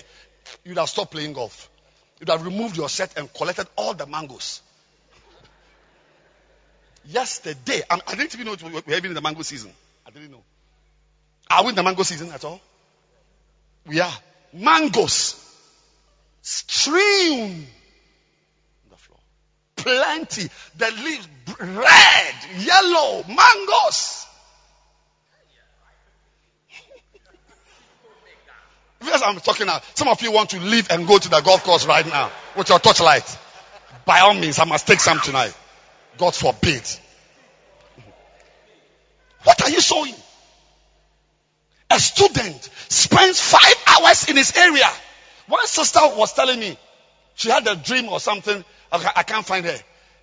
you'd have stopped playing golf. You'd have removed your set and collected all the mangoes. Yesterday, I didn't even know we were even in the mango season. I didn't know. Are we in the mango season at all? We are. Mangoes. Strewn. Plenty. The leaves, red, yellow, mangoes. Yes, I'm talking now. Some of you want to leave and go to the golf course right now with your torchlight. By all means, I must take some tonight. God forbid. What are you sowing? A student spends 5 hours in his area. One sister was telling me she had a dream or something. I can't find her.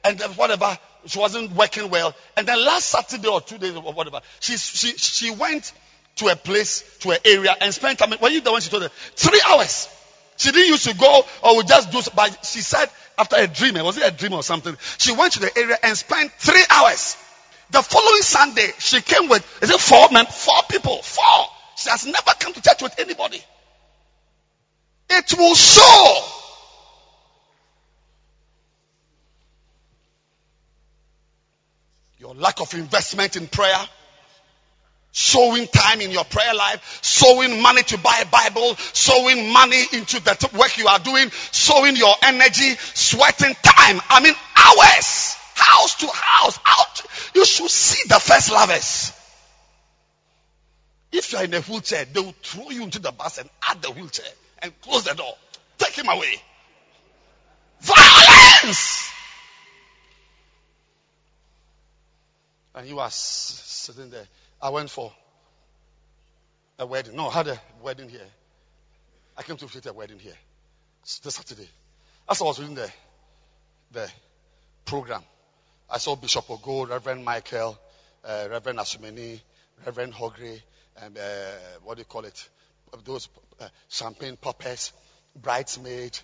And then whatever, she wasn't working well. And then last Saturday or 2 days or whatever, she went to a place, to an area and spent time. Were you the one she told her? 3 hours. She didn't used to go or would just do, but she said after a dream, was it a dream or something? She went to the area and spent 3 hours. The following Sunday, she came with, is it 4 men? 4 people. 4. She has never come to church with anybody. It will show. Your lack of investment in prayer, sowing time in your prayer life, sowing money to buy a Bible, sowing money into the work you are doing, sowing your energy, sweating time. I mean hours, house to house, out. You should see the first lovers. If you are in a wheelchair, they will throw you into the bus and add the wheelchair and close the door. Take him away. Violence! And you are sitting there. I went for a wedding. No, I had a wedding here. I came to fit a wedding here. This Saturday. As I was reading the program, I saw Bishop Ogoh, Reverend Michael, Reverend Asumeni, Reverend Hogre, and those champagne poppers, bridesmaid,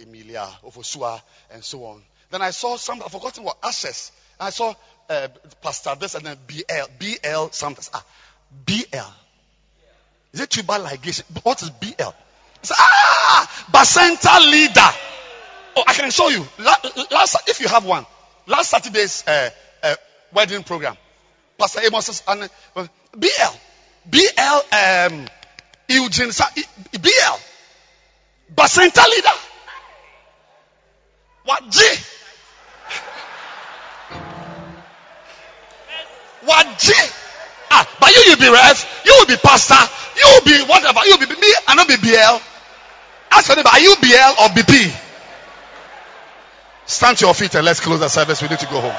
Emilia, Ofosua, and so on. Then I saw some, I've forgotten what, ashes. I saw Pastor this and then BL something. BL. Is it tribal ligation? What is BL? It's, Bacenta leader. Oh, I can show you. Last, if you have one. Last Saturday's wedding program. Pastor Amos's and BL, Eugene, BL. Bacenta leader. What G? What G? Ah, but you will be ref, you will be pastor, you will be whatever, you will be me, and not be BL. Ask for them, are you BL or BP? Stand to your feet and let's close the service. We need to go home.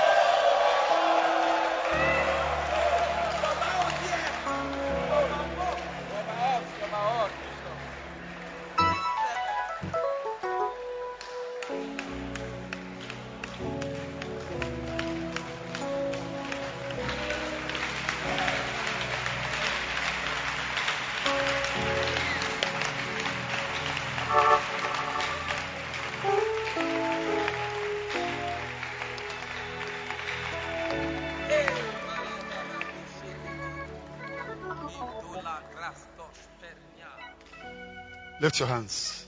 Lift your hands.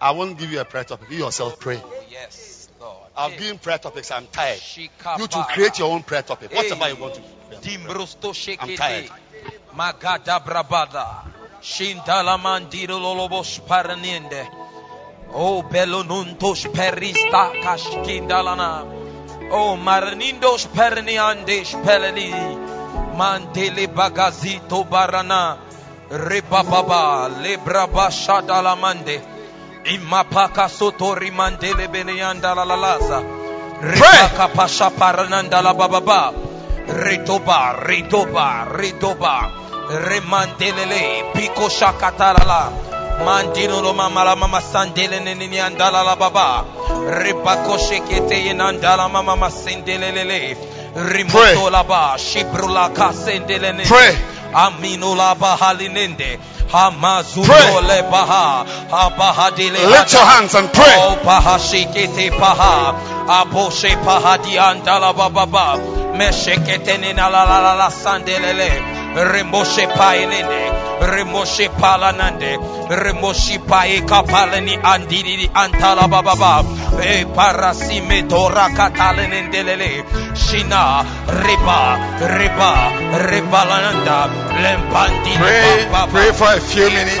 I won't give you a prayer topic. You yourself pray. Yes, Lord. I'm giving prayer topics. I'm tired. You to create your own prayer topic. Whatever you want to. I'm tired. Oh, Belonuntos perista kashkindalana. Oh, Marnindos perniandes peleli. Mandele bagazito barana. Rebababa lebraba shadalamande. Imapaka sotori mandele beneandala lalaza. Rebaka pasha paranandala bababa. Retoba, retoba, retoba. Remandelele piko shakatalala. Mandino lo mama la mama sandele nini andala la baba ribako shekete nandala mama masendele lele rimoto la ba shibrula kasendele ne amino la ba halinende hamazulo le baha abahadele. Lift your hands and pray. O baha shekete baha aboshe baha di andala baba meshekete nina la la la sandele le remoshe paenende remoshe palanande remoshi paeka palani andiri antala bababa e parasime dora katalenendelele shina riba riba ribalanda lempandi baba. Pray for a few minutes.